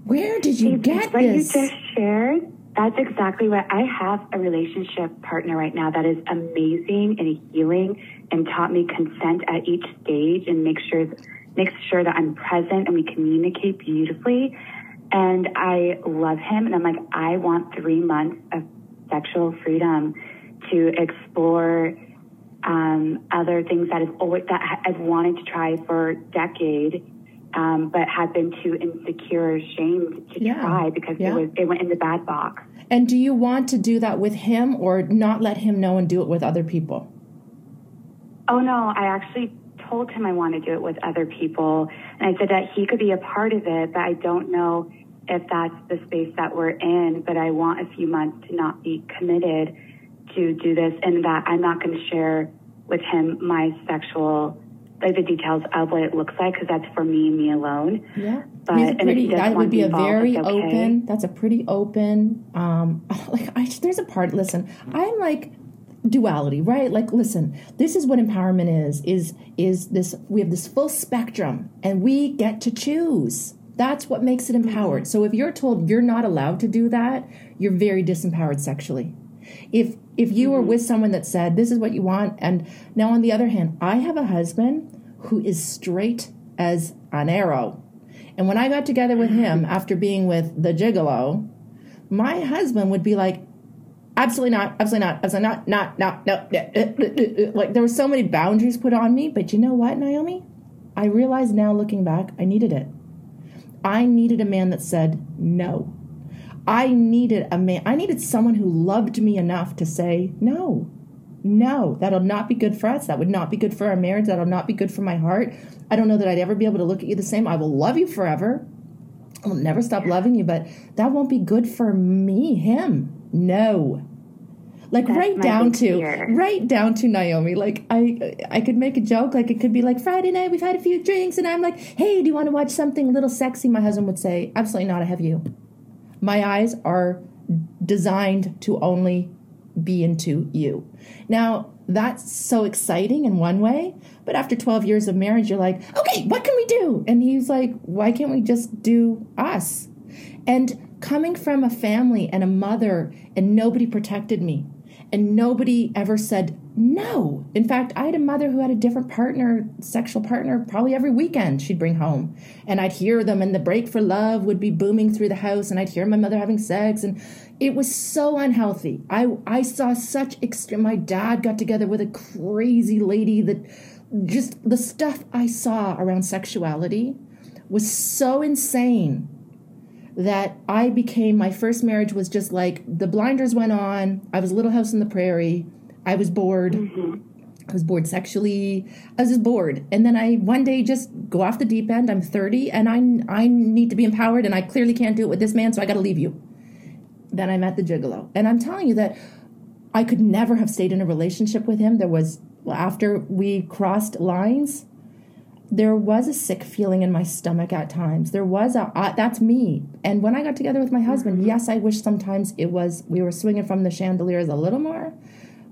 Where did you get what this? What you just shared, that's exactly what I have. A relationship partner right now that is amazing and healing and taught me consent at each stage and makes sure, makes sure that I'm present and we communicate beautifully. And I love him. And I'm like, I want three months of sexual freedom to explore um, other things that I've always that I've wanted to try for a decade, um, but have been too insecure, ashamed to yeah. try because yeah. it was it went in the bad box. And do you want to do that with him, or not let him know and do it with other people? Oh no, I actually told him I want to do it with other people, and I said that he could be a part of it, but I don't know if that's the space that we're in. But I want a few months to not be committed to do this, and that I'm not going to share with him my sexual, like the details of what it looks like, because that's for me and me alone. Yeah, but I mean, pretty, and that would be a very okay. open. That's a pretty open. Um, like I, there's a part. Listen, I'm like duality, right? Like, listen, this is what empowerment is. Is is this? We have this full spectrum, and we get to choose. That's what makes it empowered. So if you're told you're not allowed to do that, you're very disempowered sexually. If if you were with someone that said, this is what you want, and now on the other hand, I have a husband who is straight as an arrow. And when I got together with him after being with the gigolo, my husband would be like, absolutely not, absolutely not, absolutely not, not, not, no. Like there were so many boundaries put on me. But you know what, Naomi? I realize now looking back, I needed it. I needed a man that said no. I needed a man. I needed someone who loved me enough to say, no, no, that'll not be good for us. That would not be good for our marriage. That'll not be good for my heart. I don't know that I'd ever be able to look at you the same. I will love you forever. I'll never stop loving you, but that won't be good for me, him. No. Like That's right down to fear. right down to Naomi. Like I I could make a joke. Like it could be like, Friday night, we've had a few drinks, and I'm like, hey, do you want to watch something a little sexy? My husband would say, absolutely not. I have you. My eyes are designed to only be into you. Now, that's so exciting in one way, but after twelve years of marriage, you're like, okay, what can we do? And he's like, why can't we just do us? And coming from a family and a mother, and nobody protected me, and nobody ever said no. In fact, I had a mother who had a different partner, sexual partner, probably every weekend she'd bring home. And I'd hear them, and the Break for Love would be booming through the house, and I'd hear my mother having sex, and it was so unhealthy. I I saw such extreme. My dad got together with a crazy lady that just the stuff I saw around sexuality was so insane that I became, my first marriage was just like, the blinders went on. I was Little House on the Prairie. I was bored. Mm-hmm. I was bored sexually. I was just bored. And then I one day just go off the deep end. I'm thirty and I, I need to be empowered, and I clearly can't do it with this man, so I got to leave you. Then I met the gigolo. And I'm telling you that I could never have stayed in a relationship with him. There was, after we crossed lines, there was a sick feeling in my stomach at times. There was a, uh, that's me. And when I got together with my husband, yes, I wish sometimes it was, we were swinging from the chandeliers a little more.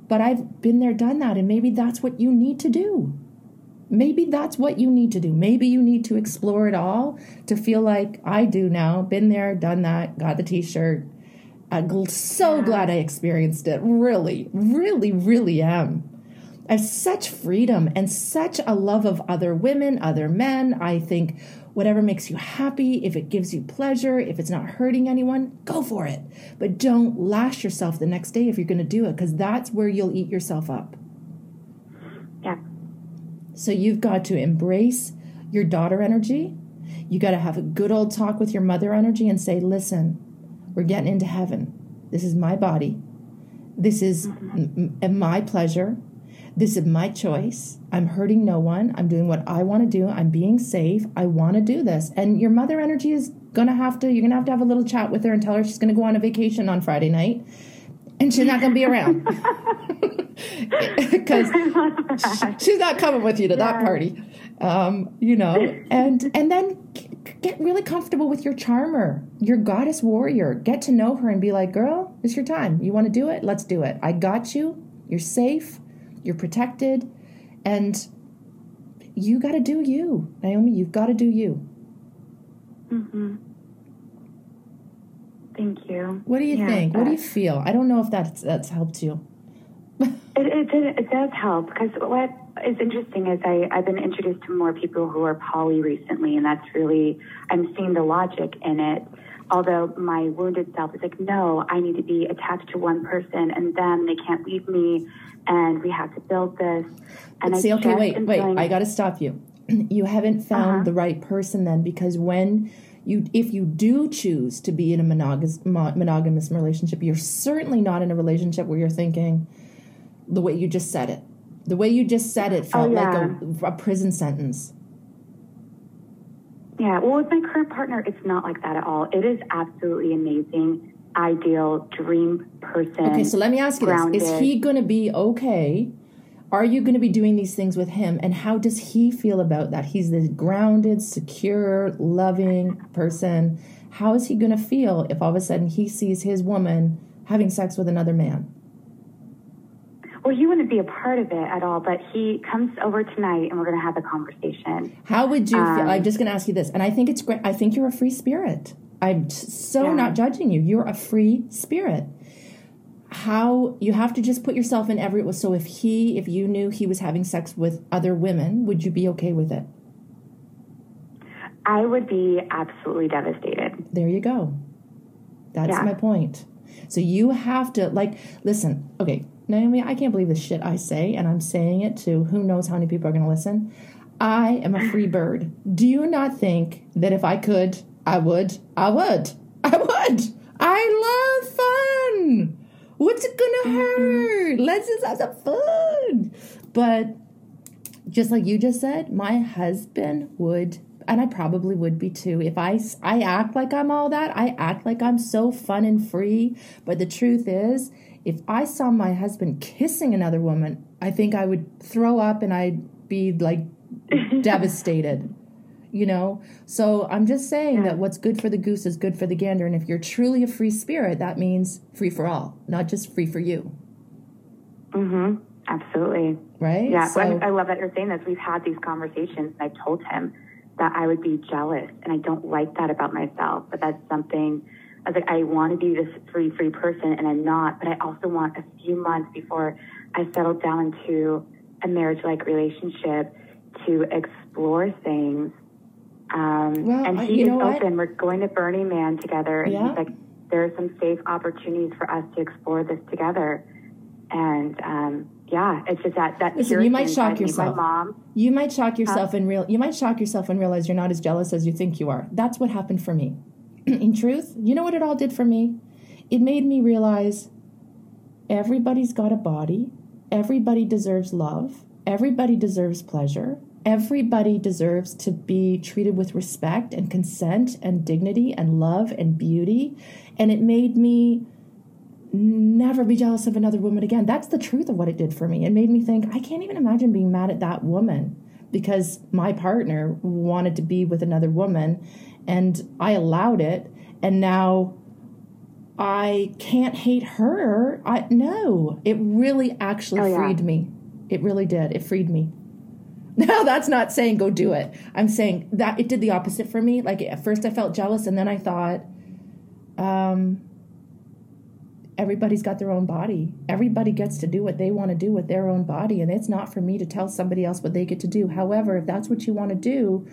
But I've been there, done that, and maybe that's what you need to do. Maybe that's what you need to do. Maybe you need to explore it all to feel like I do now. Been there, done that, got the T-shirt. I'm so yeah. glad I experienced it. Really, really, really am. I have such freedom and such a love of other women, other men. I think whatever makes you happy, if it gives you pleasure, if it's not hurting anyone, go for it. But don't lash yourself the next day if you're going to do it, because that's where you'll eat yourself up. Yeah. So you've got to embrace your daughter energy. You got to have a good old talk with your mother energy and say, listen, we're getting into heaven. This is my body. This is m- m- my pleasure. This is my choice. I'm hurting no one. I'm doing what I want to do. I'm being safe. I want to do this. And your mother energy is going to have to, you're going to have to have a little chat with her and tell her she's going to go on a vacation on Friday night and she's not going to be around. Because she's not coming with you to yeah. that party. Um, you know, and, and then get really comfortable with your charmer, your goddess warrior. Get to know her and be like, girl, it's your time. You want to do it? Let's do it. I got you. You're safe. You're protected. And you got to do you, Naomi. You've got to do you. Mm-hmm. Thank you. What do you yeah, think? What do you feel? I don't know if that's, that's helped you. it, it, did, it does help, because what is interesting is I, I've been introduced to more people who are poly recently, and that's really, I'm seeing the logic in it. Although my wounded self is like, no, I need to be attached to one person and them, they can't leave me, and we have to build this. And see, I okay, wait, wait, going, I got to stop you. You haven't found uh-huh. the right person then, because when you, if you do choose to be in a monog- monogamous relationship, you're certainly not in a relationship where you're thinking the way you just said it. The way you just said it felt oh, yeah. like a, a prison sentence. Yeah, well, with my current partner, it's not like that at all. It is absolutely amazing, ideal, dream person. Okay, so let me ask you grounded. This. Is he going to be okay? Are you going to be doing these things with him? And how does he feel about that? He's this grounded, secure, loving person. How is he going to feel if all of a sudden he sees his woman having sex with another man? Well, he wouldn't be a part of it at all, but he comes over tonight, and we're going to have a conversation. How would you um, feel? I'm just going to ask you this, and I think it's great. I think you're a free spirit. I'm so yeah. not judging you. You're a free spirit. How you have to just put yourself in every. So if he, if you knew he was having sex with other women, would you be okay with it? I would be absolutely devastated. There you go. That's yeah. my point. So you have to, like, listen, okay. Naomi, I can't believe the shit I say, and I'm saying it to who knows how many people are going to listen. I am a free bird. Do you not think that if I could, I would, I would, I would. I love fun. What's it going to hurt? Let's just have some fun. But just like you just said, my husband would, and I probably would be too. If I, I act like I'm all that, I act like I'm so fun and free. But the truth is, if I saw my husband kissing another woman, I think I would throw up and I'd be like devastated, you know? So I'm just saying yeah. that what's good for the goose is good for the gander. And if you're truly a free spirit, that means free for all, not just free for you. Mm-hmm. Absolutely. Right? Yeah. So, I, I love that you're saying this. We've had these conversations. I've told him that I would be jealous and I don't like that about myself, but that's something I was like, I want to be this free, free person and I'm not, but I also want a few months before I settle down into a marriage-like relationship to explore things. Um, well, and he is open. We're going to Burning Man together. And yeah. he's like, there are some safe opportunities for us to explore this together. And, um, yeah, it's just that, that Listen, you might shock yourself. My mom, you might shock yourself huh? and real, you might shock yourself and realize you're not as jealous as you think you are. That's what happened for me. In truth, you know what it all did for me? It made me realize everybody's got a body. Everybody deserves love. Everybody deserves pleasure. Everybody deserves to be treated with respect and consent and dignity and love and beauty. And it made me never be jealous of another woman again. That's the truth of what it did for me. It made me think, I can't even imagine being mad at that woman because my partner wanted to be with another woman and I allowed it. And now I can't hate her. I no, it really actually oh, yeah. freed me. It really did. It freed me. Now that's not saying go do it. I'm saying that it did the opposite for me. Like at first I felt jealous and then I thought, um, everybody's got their own body. Everybody gets to do what they want to do with their own body. And it's not for me to tell somebody else what they get to do. However, if that's what you want to do,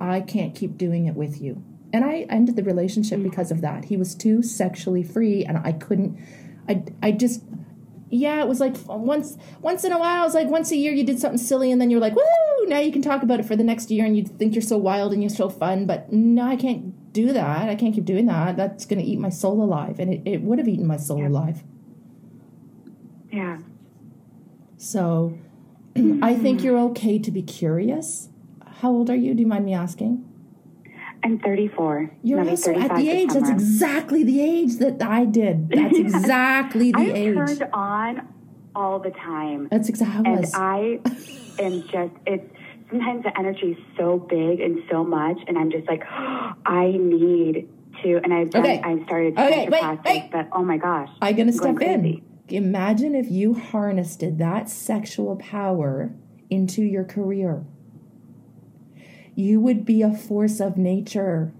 I can't keep doing it with you. And I ended the relationship because of that. He was too sexually free and I couldn't, I, I just, yeah, it was like once, once in a while, it was like once a year you did something silly and then you're like, woo, now you can talk about it for the next year and you think you're so wild and you're so fun, but no, I can't do that. I can't keep doing that. That's going to eat my soul alive. And it, it would have eaten my soul yeah. alive. Yeah. So mm-hmm. I think you're okay to be curious. How old are you? Do you mind me asking? I'm thirty-four. You're also at the age, that's exactly the age that I did. That's exactly the I'm age. I'm turned on all the time. That's exactly how it was. And I am just, it's, sometimes the energy is so big and so much, and I'm just like, oh, I need to. And I've done, okay. I started to okay, wait, classes, wait. But oh my gosh, I'm gonna step in. Imagine if you harnessed that sexual power into your career. You would be a force of nature.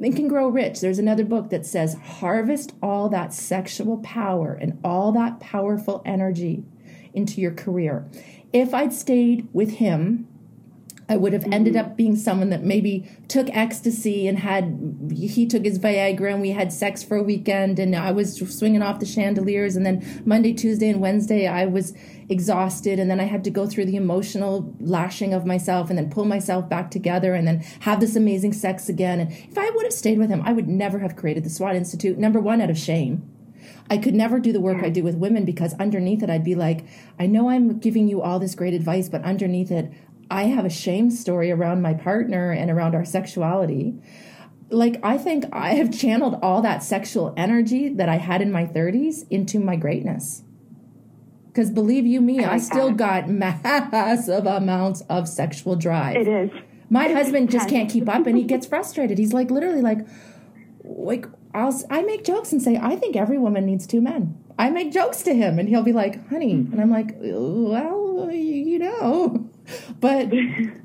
Think and Grow Rich. There's another book that says, harvest all that sexual power and all that powerful energy into your career. If I'd stayed with him, I would have mm-hmm. ended up being someone that maybe took ecstasy and had, he took his Viagra and we had sex for a weekend and I was swinging off the chandeliers and then Monday, Tuesday and Wednesday I was exhausted and then I had to go through the emotional lashing of myself and then pull myself back together and then have this amazing sex again. And if I would have stayed with him, I would never have created the SWAT Institute, number one, out of shame. I could never do the work I do with women because underneath it, I'd be like, I know I'm giving you all this great advice, but underneath it, I have a shame story around my partner and around our sexuality. Like, I think I have channeled all that sexual energy that I had in my thirties into my greatness. Because believe you me, I, like I still that. got massive amounts of sexual drive. It is. My husband just can't keep up and he gets frustrated. He's like, literally like, like, I'll, I make jokes and say, I think every woman needs two men. I make jokes to him and he'll be like, honey. Mm-hmm. And I'm like, well, you know. But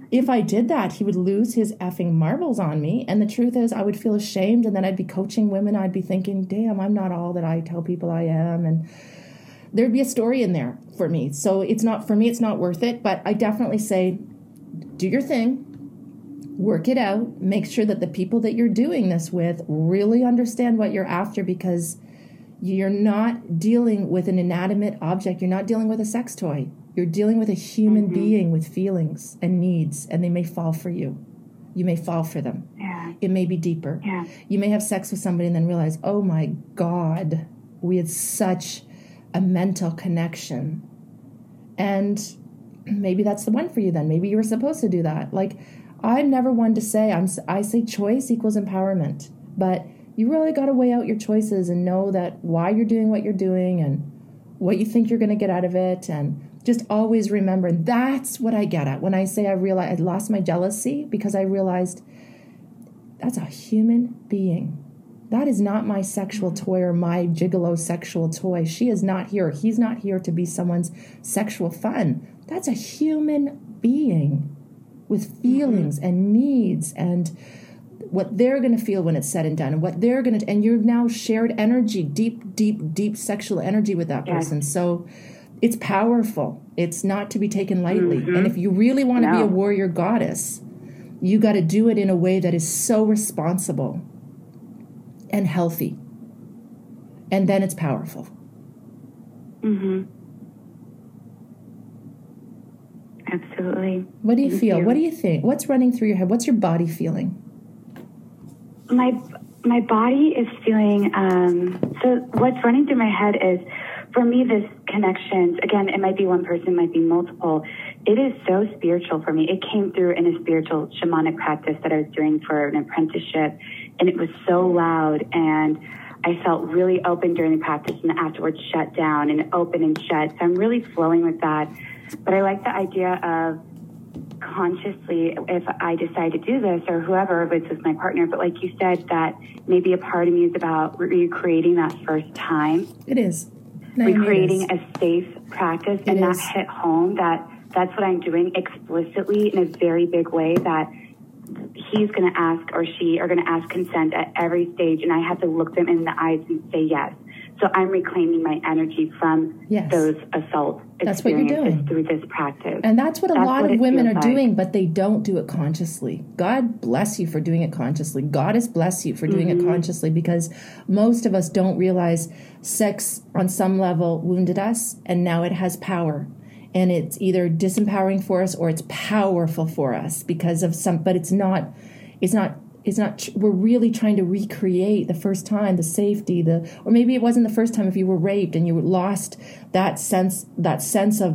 if I did that, he would lose his effing marbles on me. And the truth is I would feel ashamed. And then I'd be coaching women. I'd be thinking, damn, I'm not all that I tell people I am. And there'd be a story in there for me. So it's not for me. It's not worth it. But I definitely say, do your thing. Work it out. Make sure that the people that you're doing this with really understand what you're after, because you're not dealing with an inanimate object. You're not dealing with a sex toy. You're dealing with a human mm-hmm. being with feelings and needs, and they may fall for you. You may fall for them. Yeah. It may be deeper. Yeah. You may have sex with somebody and then realize, oh my God, we had such a mental connection. And maybe that's the one for you then. Maybe you were supposed to do that. Like, I'm never one to say, I'm, I say choice equals empowerment, but you really got to weigh out your choices and know that why you're doing what you're doing and what you think you're going to get out of it. And just always remember, and that's what I get at when I say I realized I lost my jealousy, because I realized that's a human being. That is not my sexual toy or my gigolo sexual toy. She is not here. He's not here to be someone's sexual fun. That's a human being with feelings mm-hmm. and needs and what they're going to feel when it's said and done, and what they're going to, and you're now shared energy, deep, deep, deep sexual energy with that yeah. person. So it's powerful. It's not to be taken lightly. Mm-hmm. And if you really want to no. be a warrior goddess, you got to do it in a way that is so responsible and healthy. And then it's powerful. Mm-hmm. Absolutely. What do you Thank feel? You. What do you think? What's running through your head? What's your body feeling? My my body is feeling, um, so what's running through my head is, for me, this connections, again, it might be one person, might be multiple. It is so spiritual for me. It came through in a spiritual shamanic practice that I was doing for an apprenticeship, and it was so loud, and I felt really open during the practice and afterwards shut down and open and shut. So I'm really flowing with that. But I like the idea of consciously, if I decide to do this, or whoever, if it's with my partner, but like you said, that maybe a part of me is about recreating that first time. It is. No, recreating it is. A safe practice, and that hit home, that that's what I'm doing explicitly in a very big way, that he's going to ask, or she are going to ask consent at every stage, and I have to look them in the eyes and say yes. So I'm reclaiming my energy from yes. those assault experiences that's what you're doing. Through this practice. And that's what a that's lot what of women are like. Doing, but they don't do it consciously. God bless you for doing it consciously. Goddess bless you for doing mm-hmm. it consciously, because most of us don't realize sex on some level wounded us, and now it has power. And it's either disempowering for us or it's powerful for us because of some, but it's not, it's not, It's not, we're really trying to recreate the first time, the safety, the, or maybe it wasn't the first time if you were raped and you lost that sense, that sense of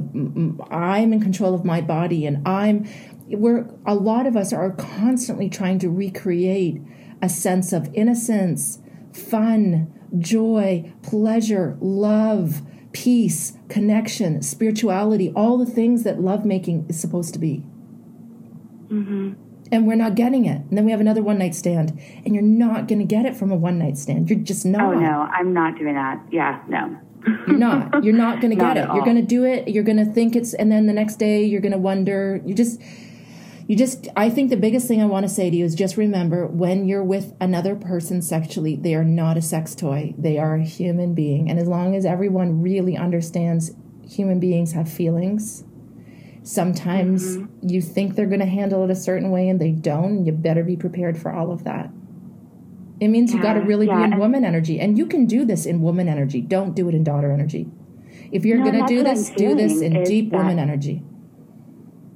I'm in control of my body, and I'm, we're, a lot of us are constantly trying to recreate a sense of innocence, fun, joy, pleasure, love, peace, connection, spirituality, all the things that lovemaking is supposed to be. Mm-hmm. And we're not getting it. And then we have another one-night stand. And you're not going to get it from a one-night stand. You're just not. Oh, no, I'm not doing that. Yeah, no. You're not. You're not going to get it. All. You're going to do it. You're going to think it's, and then the next day you're going to wonder. You just, you just, I think the biggest thing I want to say to you is just remember, when you're with another person sexually, they are not a sex toy. They are a human being. And as long as everyone really understands human beings have feelings, sometimes mm-hmm. you think they're going to handle it a certain way and they don't. You better be prepared for all of that. It means yeah, you got to really yeah. be in woman energy. And you can do this in woman energy. Don't do it in daughter energy. If you're no, going to do this, do this in deep woman energy.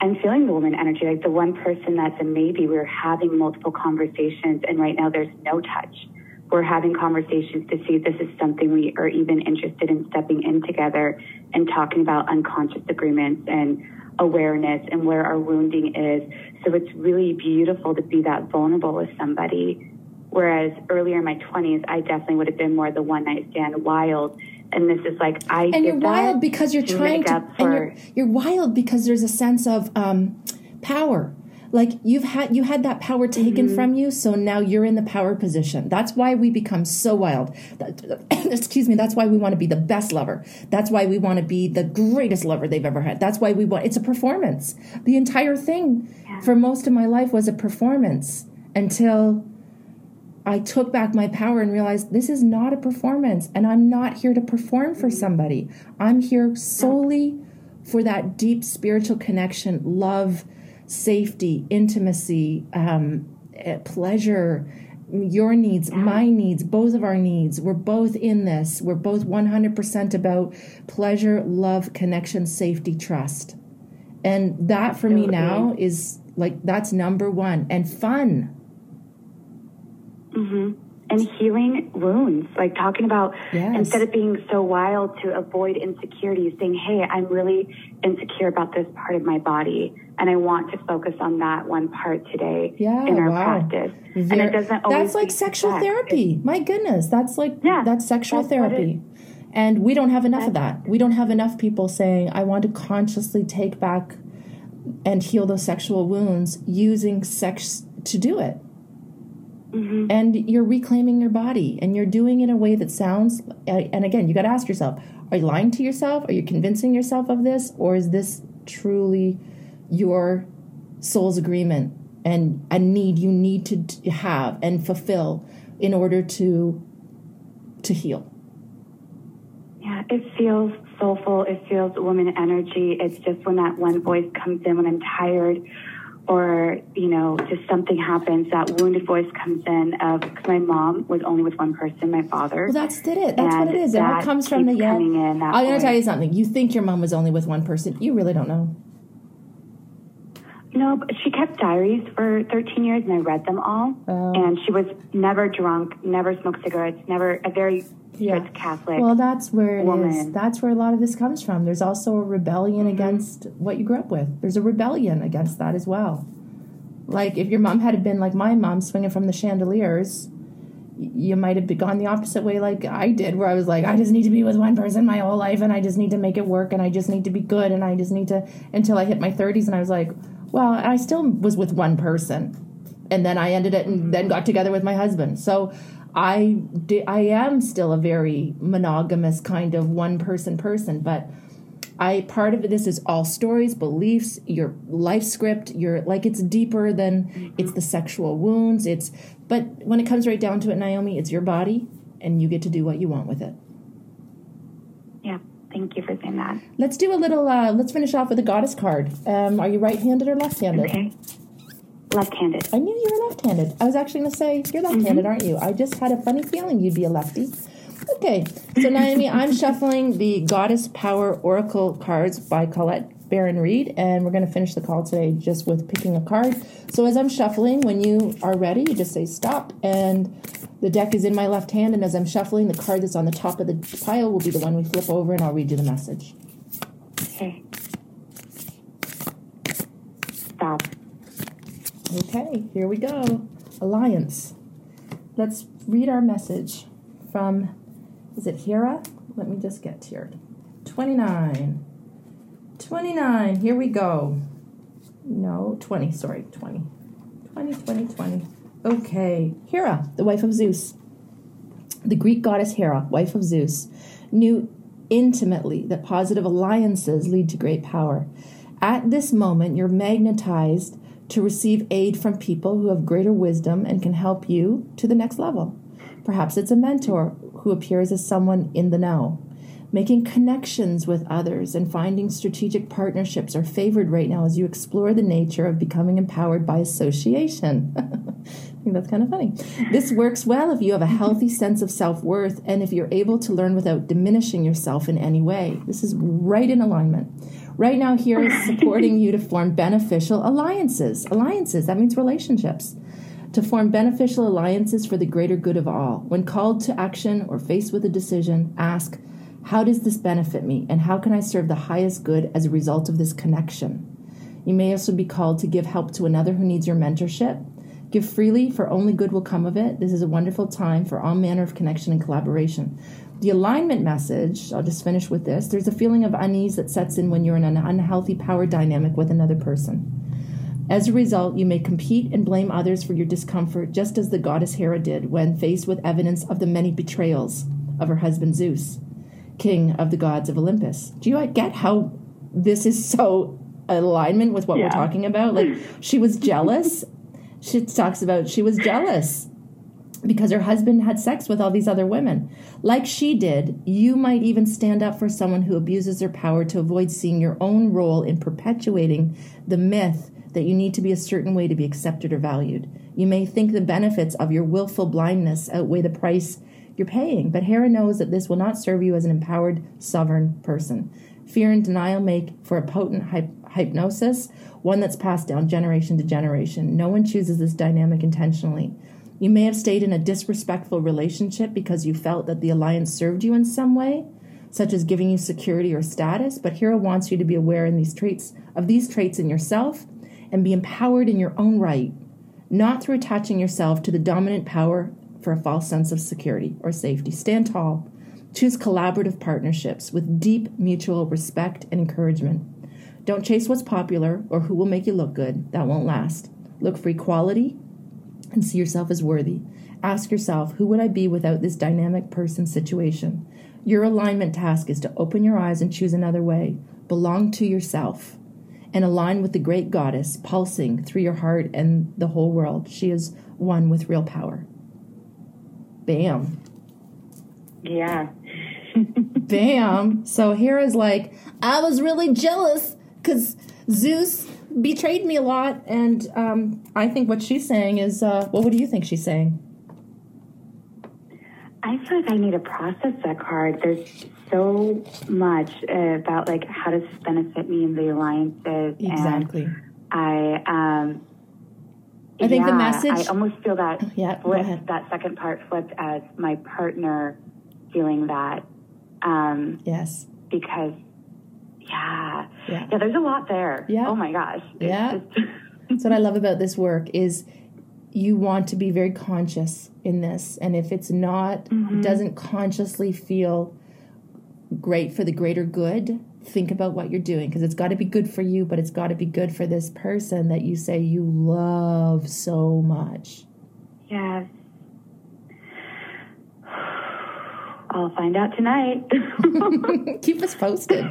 I'm feeling the woman energy. Like the one person that's a maybe, we're having multiple conversations, and right now there's no touch. We're having conversations to see if this is something we are even interested in stepping in together and talking about unconscious agreements and awareness and where our wounding is. So it's really beautiful to be that vulnerable with somebody. Whereas earlier in my twenties, I definitely would have been more the one night stand wild. And this is like, I and you're wild because you're trying to, and you're, you're wild because there's a sense of um, power. Like you've had, you had that power taken mm-hmm. from you. So now you're in the power position. That's why we become so wild. Excuse me. That's why we want to be the best lover. That's why we want to be the greatest lover they've ever had. That's why we want, it's a performance. The entire thing yeah. for most of my life was a performance until I took back my power and realized this is not a performance, and I'm not here to perform for somebody. I'm here solely for that deep spiritual connection, love, safety, intimacy, um, pleasure, your needs, yeah. my needs, both of our needs. We're both in this. We're both one hundred percent about pleasure, love, connection, safety, trust. And that for Absolutely. Me now is like, that's number one. And fun. Mm-hmm. and healing wounds, like talking about, yes. instead of being so wild to avoid insecurities, saying, hey, I'm really insecure about this part of my body, and I want to focus on that one part today yeah, in our wow. practice. You're, and it doesn't always That's like sexual sex. therapy. It's, my goodness. That's like, yeah, that's sexual that's therapy. And we don't have enough of that. We don't have enough people saying, I want to consciously take back and heal those sexual wounds using sex to do it. Mm-hmm. And you're reclaiming your body, and you're doing it in a way that sounds, and again, you got to ask yourself, are you lying to yourself? Are you convincing yourself of this? Or is this truly your soul's agreement and a need you need to have and fulfill in order to to heal? Yeah, it feels soulful. It feels woman energy. It's just when that one voice comes in when I'm tired, or, you know, just something happens, that wounded voice comes in of, because my mom was only with one person, my father. Well, that's did it. That's what it is. It comes from the, yeah. I'm going to tell you something. You think your mom was only with one person. You really don't know. No, but she kept diaries for thirteen years, and I read them all. Oh. And she was never drunk, never smoked cigarettes, never a very... Yeah. Catholic. Well, that's where it woman. is. That's where a lot of this comes from. There's also a rebellion mm-hmm. against what you grew up with. There's a rebellion against that as well. Like, if your mom had been like my mom, swinging from the chandeliers, you might have gone the opposite way like I did, where I was like, I just need to be with one person my whole life, and I just need to make it work, and I just need to be good, and I just need to, until I hit my thirties, and I was like, well, I still was with one person. And then I ended it and mm-hmm. then got together with my husband. So... I, do, I am still a very monogamous kind of one-person person, but I part of this is all stories, beliefs, your life script, your, like, it's deeper than, mm-hmm. it's the sexual wounds, it's, but when it comes right down to it, Naomi, it's your body, and you get to do what you want with it. Yeah, thank you for saying that. Let's do a little, uh, let's finish off with a goddess card. Um, are you right-handed or left-handed? Okay. Left-handed. I knew you were left-handed. I was actually going to say, you're left-handed, mm-hmm. aren't you? I just had a funny feeling you'd be a lefty. Okay. So, Naomi, I'm shuffling the Goddess Power Oracle cards by Colette Baron Reid, and we're going to finish the call today just with picking a card. So as I'm shuffling, when you are ready, you just say stop, and the deck is in my left hand, and as I'm shuffling, the card that's on the top of the pile will be the one we flip over, and I'll read you the message. Okay. Stop. Okay, here we go. Alliance. Let's read our message from, is it Hera? Let me just get here. twenty-nine. twenty-nine, here we go. No, twenty, sorry, twenty. twenty, twenty, twenty. Okay, Hera, the wife of Zeus. The Greek goddess Hera, wife of Zeus, knew intimately that positive alliances lead to great power. At this moment, you're magnetized to receive aid from people who have greater wisdom and can help you to the next level. Perhaps it's a mentor who appears as someone in the know. Making connections with others and finding strategic partnerships are favored right now as you explore the nature of becoming empowered by association. I think that's kind of funny. This works well if you have a healthy sense of self-worth and if you're able to learn without diminishing yourself in any way. This is right in alignment. Right now, here is supporting you to form beneficial alliances. Alliances, that means relationships. To form beneficial alliances for the greater good of all. When called to action or faced with a decision, ask, how does this benefit me, and how can I serve the highest good as a result of this connection? You may also be called to give help to another who needs your mentorship. Give freely, for only good will come of it. This is a wonderful time for all manner of connection and collaboration. The alignment message, I'll just finish with this. There's a feeling of unease that sets in when you're in an unhealthy power dynamic with another person. As a result, you may compete and blame others for your discomfort, just as the goddess Hera did when faced with evidence of the many betrayals of her husband Zeus, king of the gods of Olympus. Do you get how this is so alignment with what yeah. we're talking about? Like, she was jealous. She talks about she was jealous because her husband had sex with all these other women. Like she did, you might even stand up for someone who abuses their power to avoid seeing your own role in perpetuating the myth that you need to be a certain way to be accepted or valued. You may think the benefits of your willful blindness outweigh the price you're paying, but Hera knows that this will not serve you as an empowered, sovereign person. Fear and denial make for a potent hype- hypnosis, one that's passed down generation to generation. No one chooses this dynamic intentionally. You may have stayed in a disrespectful relationship because you felt that the alliance served you in some way, such as giving you security or status, but Hera wants you to be aware in these traits of these traits in yourself and be empowered in your own right, not through attaching yourself to the dominant power for a false sense of security or safety. Stand tall. Choose collaborative partnerships with deep mutual respect and encouragement. Don't chase what's popular or who will make you look good. That won't last. Look for equality and see yourself as worthy. Ask yourself, who would I be without this dynamic person situation? Your alignment task is to open your eyes and choose another way. Belong to yourself and align with the great goddess pulsing through your heart and the whole world. She is one with real power. Bam. Yeah. Bam. So Hera's like, I was really jealous because Zeus betrayed me a lot. And um, I think what she's saying is, uh, well, what do you think she's saying? I feel like I need to process that card. There's so much uh, about, like, how does this benefit me in the alliances? Exactly. And I, um, I think yeah, the message... I almost feel that oh, yeah, flipped, that second part flipped as my partner feeling that. Um, yes. Because, yeah. yeah. Yeah, there's a lot there. Yeah. Oh, my gosh. Yeah. Just... That's what I love about this work is... You want to be very conscious in this. And if it's not, mm-hmm. doesn't consciously feel great for the greater good, think about what you're doing. Because it's got to be good for you, but it's got to be good for this person that you say you love so much. Yes. I'll find out tonight. Keep us posted.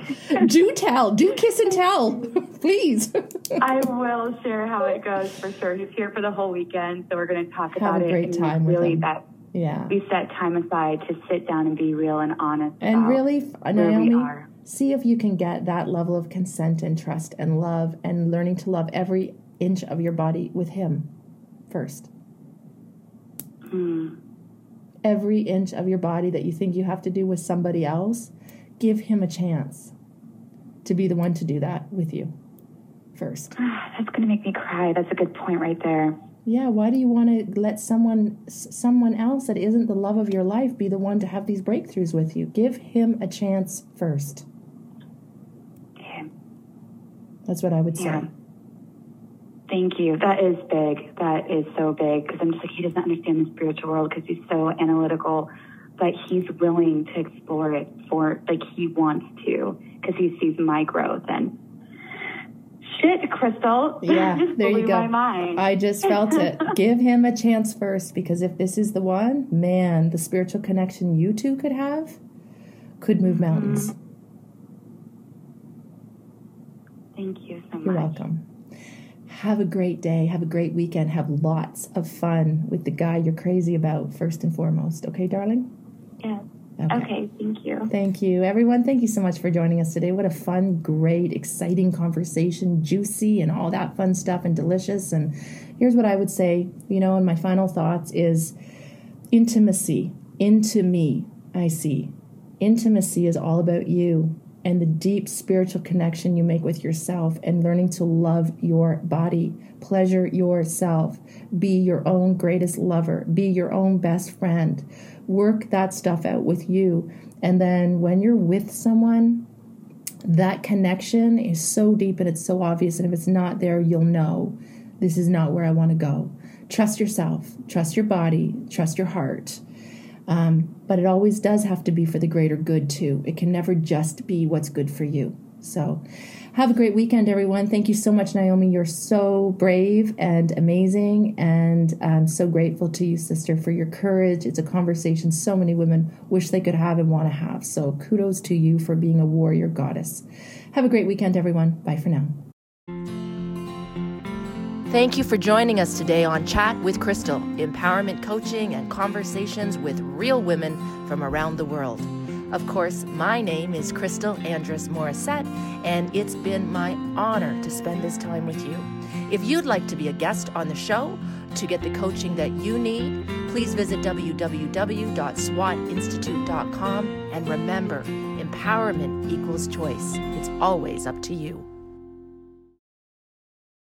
Do tell. Do kiss and tell. Please. I will share how it goes for sure. He's here for the whole weekend, so we're going to talk Have about it. Have a great it time with really him. That, yeah. We set time aside to sit down and be real and honest and about really, where Naomi, we are. See if you can get that level of consent and trust and love and learning to love every inch of your body with him first. Hmm. Every inch of your body that you think you have to do with somebody else, give him a chance to be the one to do that with you first. That's going to make me cry. That's a good point right there. Yeah. Why do you want to let someone someone else that isn't the love of your life be the one to have these breakthroughs with you? Give him a chance first. Yeah. That's what I would yeah. say. Thank you. That is big. That is so big because I'm just like, he doesn't understand the spiritual world because he's so analytical, but he's willing to explore it for, like, he wants to because he sees my growth and shit, Crystal. Yeah, just there blew you go. My mind. I just felt it. Give him a chance first because if this is the one, man, the spiritual connection you two could have could move mountains. Mm-hmm. Thank you so much. You're welcome. Have a great day. Have a great weekend. Have lots of fun with the guy you're crazy about, first and foremost. Okay, darling? Yeah. Okay. okay. Thank you. Thank you, everyone. Thank you so much for joining us today. What a fun, great, exciting conversation, juicy and all that fun stuff and delicious. And here's what I would say, you know, and my final thoughts is intimacy. Into me, I see. Intimacy is all about you. And the deep spiritual connection you make with yourself and learning to love your body, pleasure yourself, be your own greatest lover, be your own best friend, work that stuff out with you. And then when you're with someone, that connection is so deep and it's so obvious. And if it's not there, you'll know this is not where I want to go. Trust yourself, trust your body, trust your heart. Um, but it always does have to be for the greater good, too. It can never just be what's good for you. So have a great weekend, everyone. Thank you so much, Naomi. You're so brave and amazing. And I'm so grateful to you, sister, for your courage. It's a conversation so many women wish they could have and want to have. So kudos to you for being a warrior goddess. Have a great weekend, everyone. Bye for now. Thank you for joining us today on Chat with Crystal, empowerment coaching and conversations with real women from around the world. Of course, my name is Crystal Andrus Morissette, and it's been my honor to spend this time with you. If you'd like to be a guest on the show to get the coaching that you need, please visit w w w dot swat institute dot com and remember, empowerment equals choice. It's always up to you.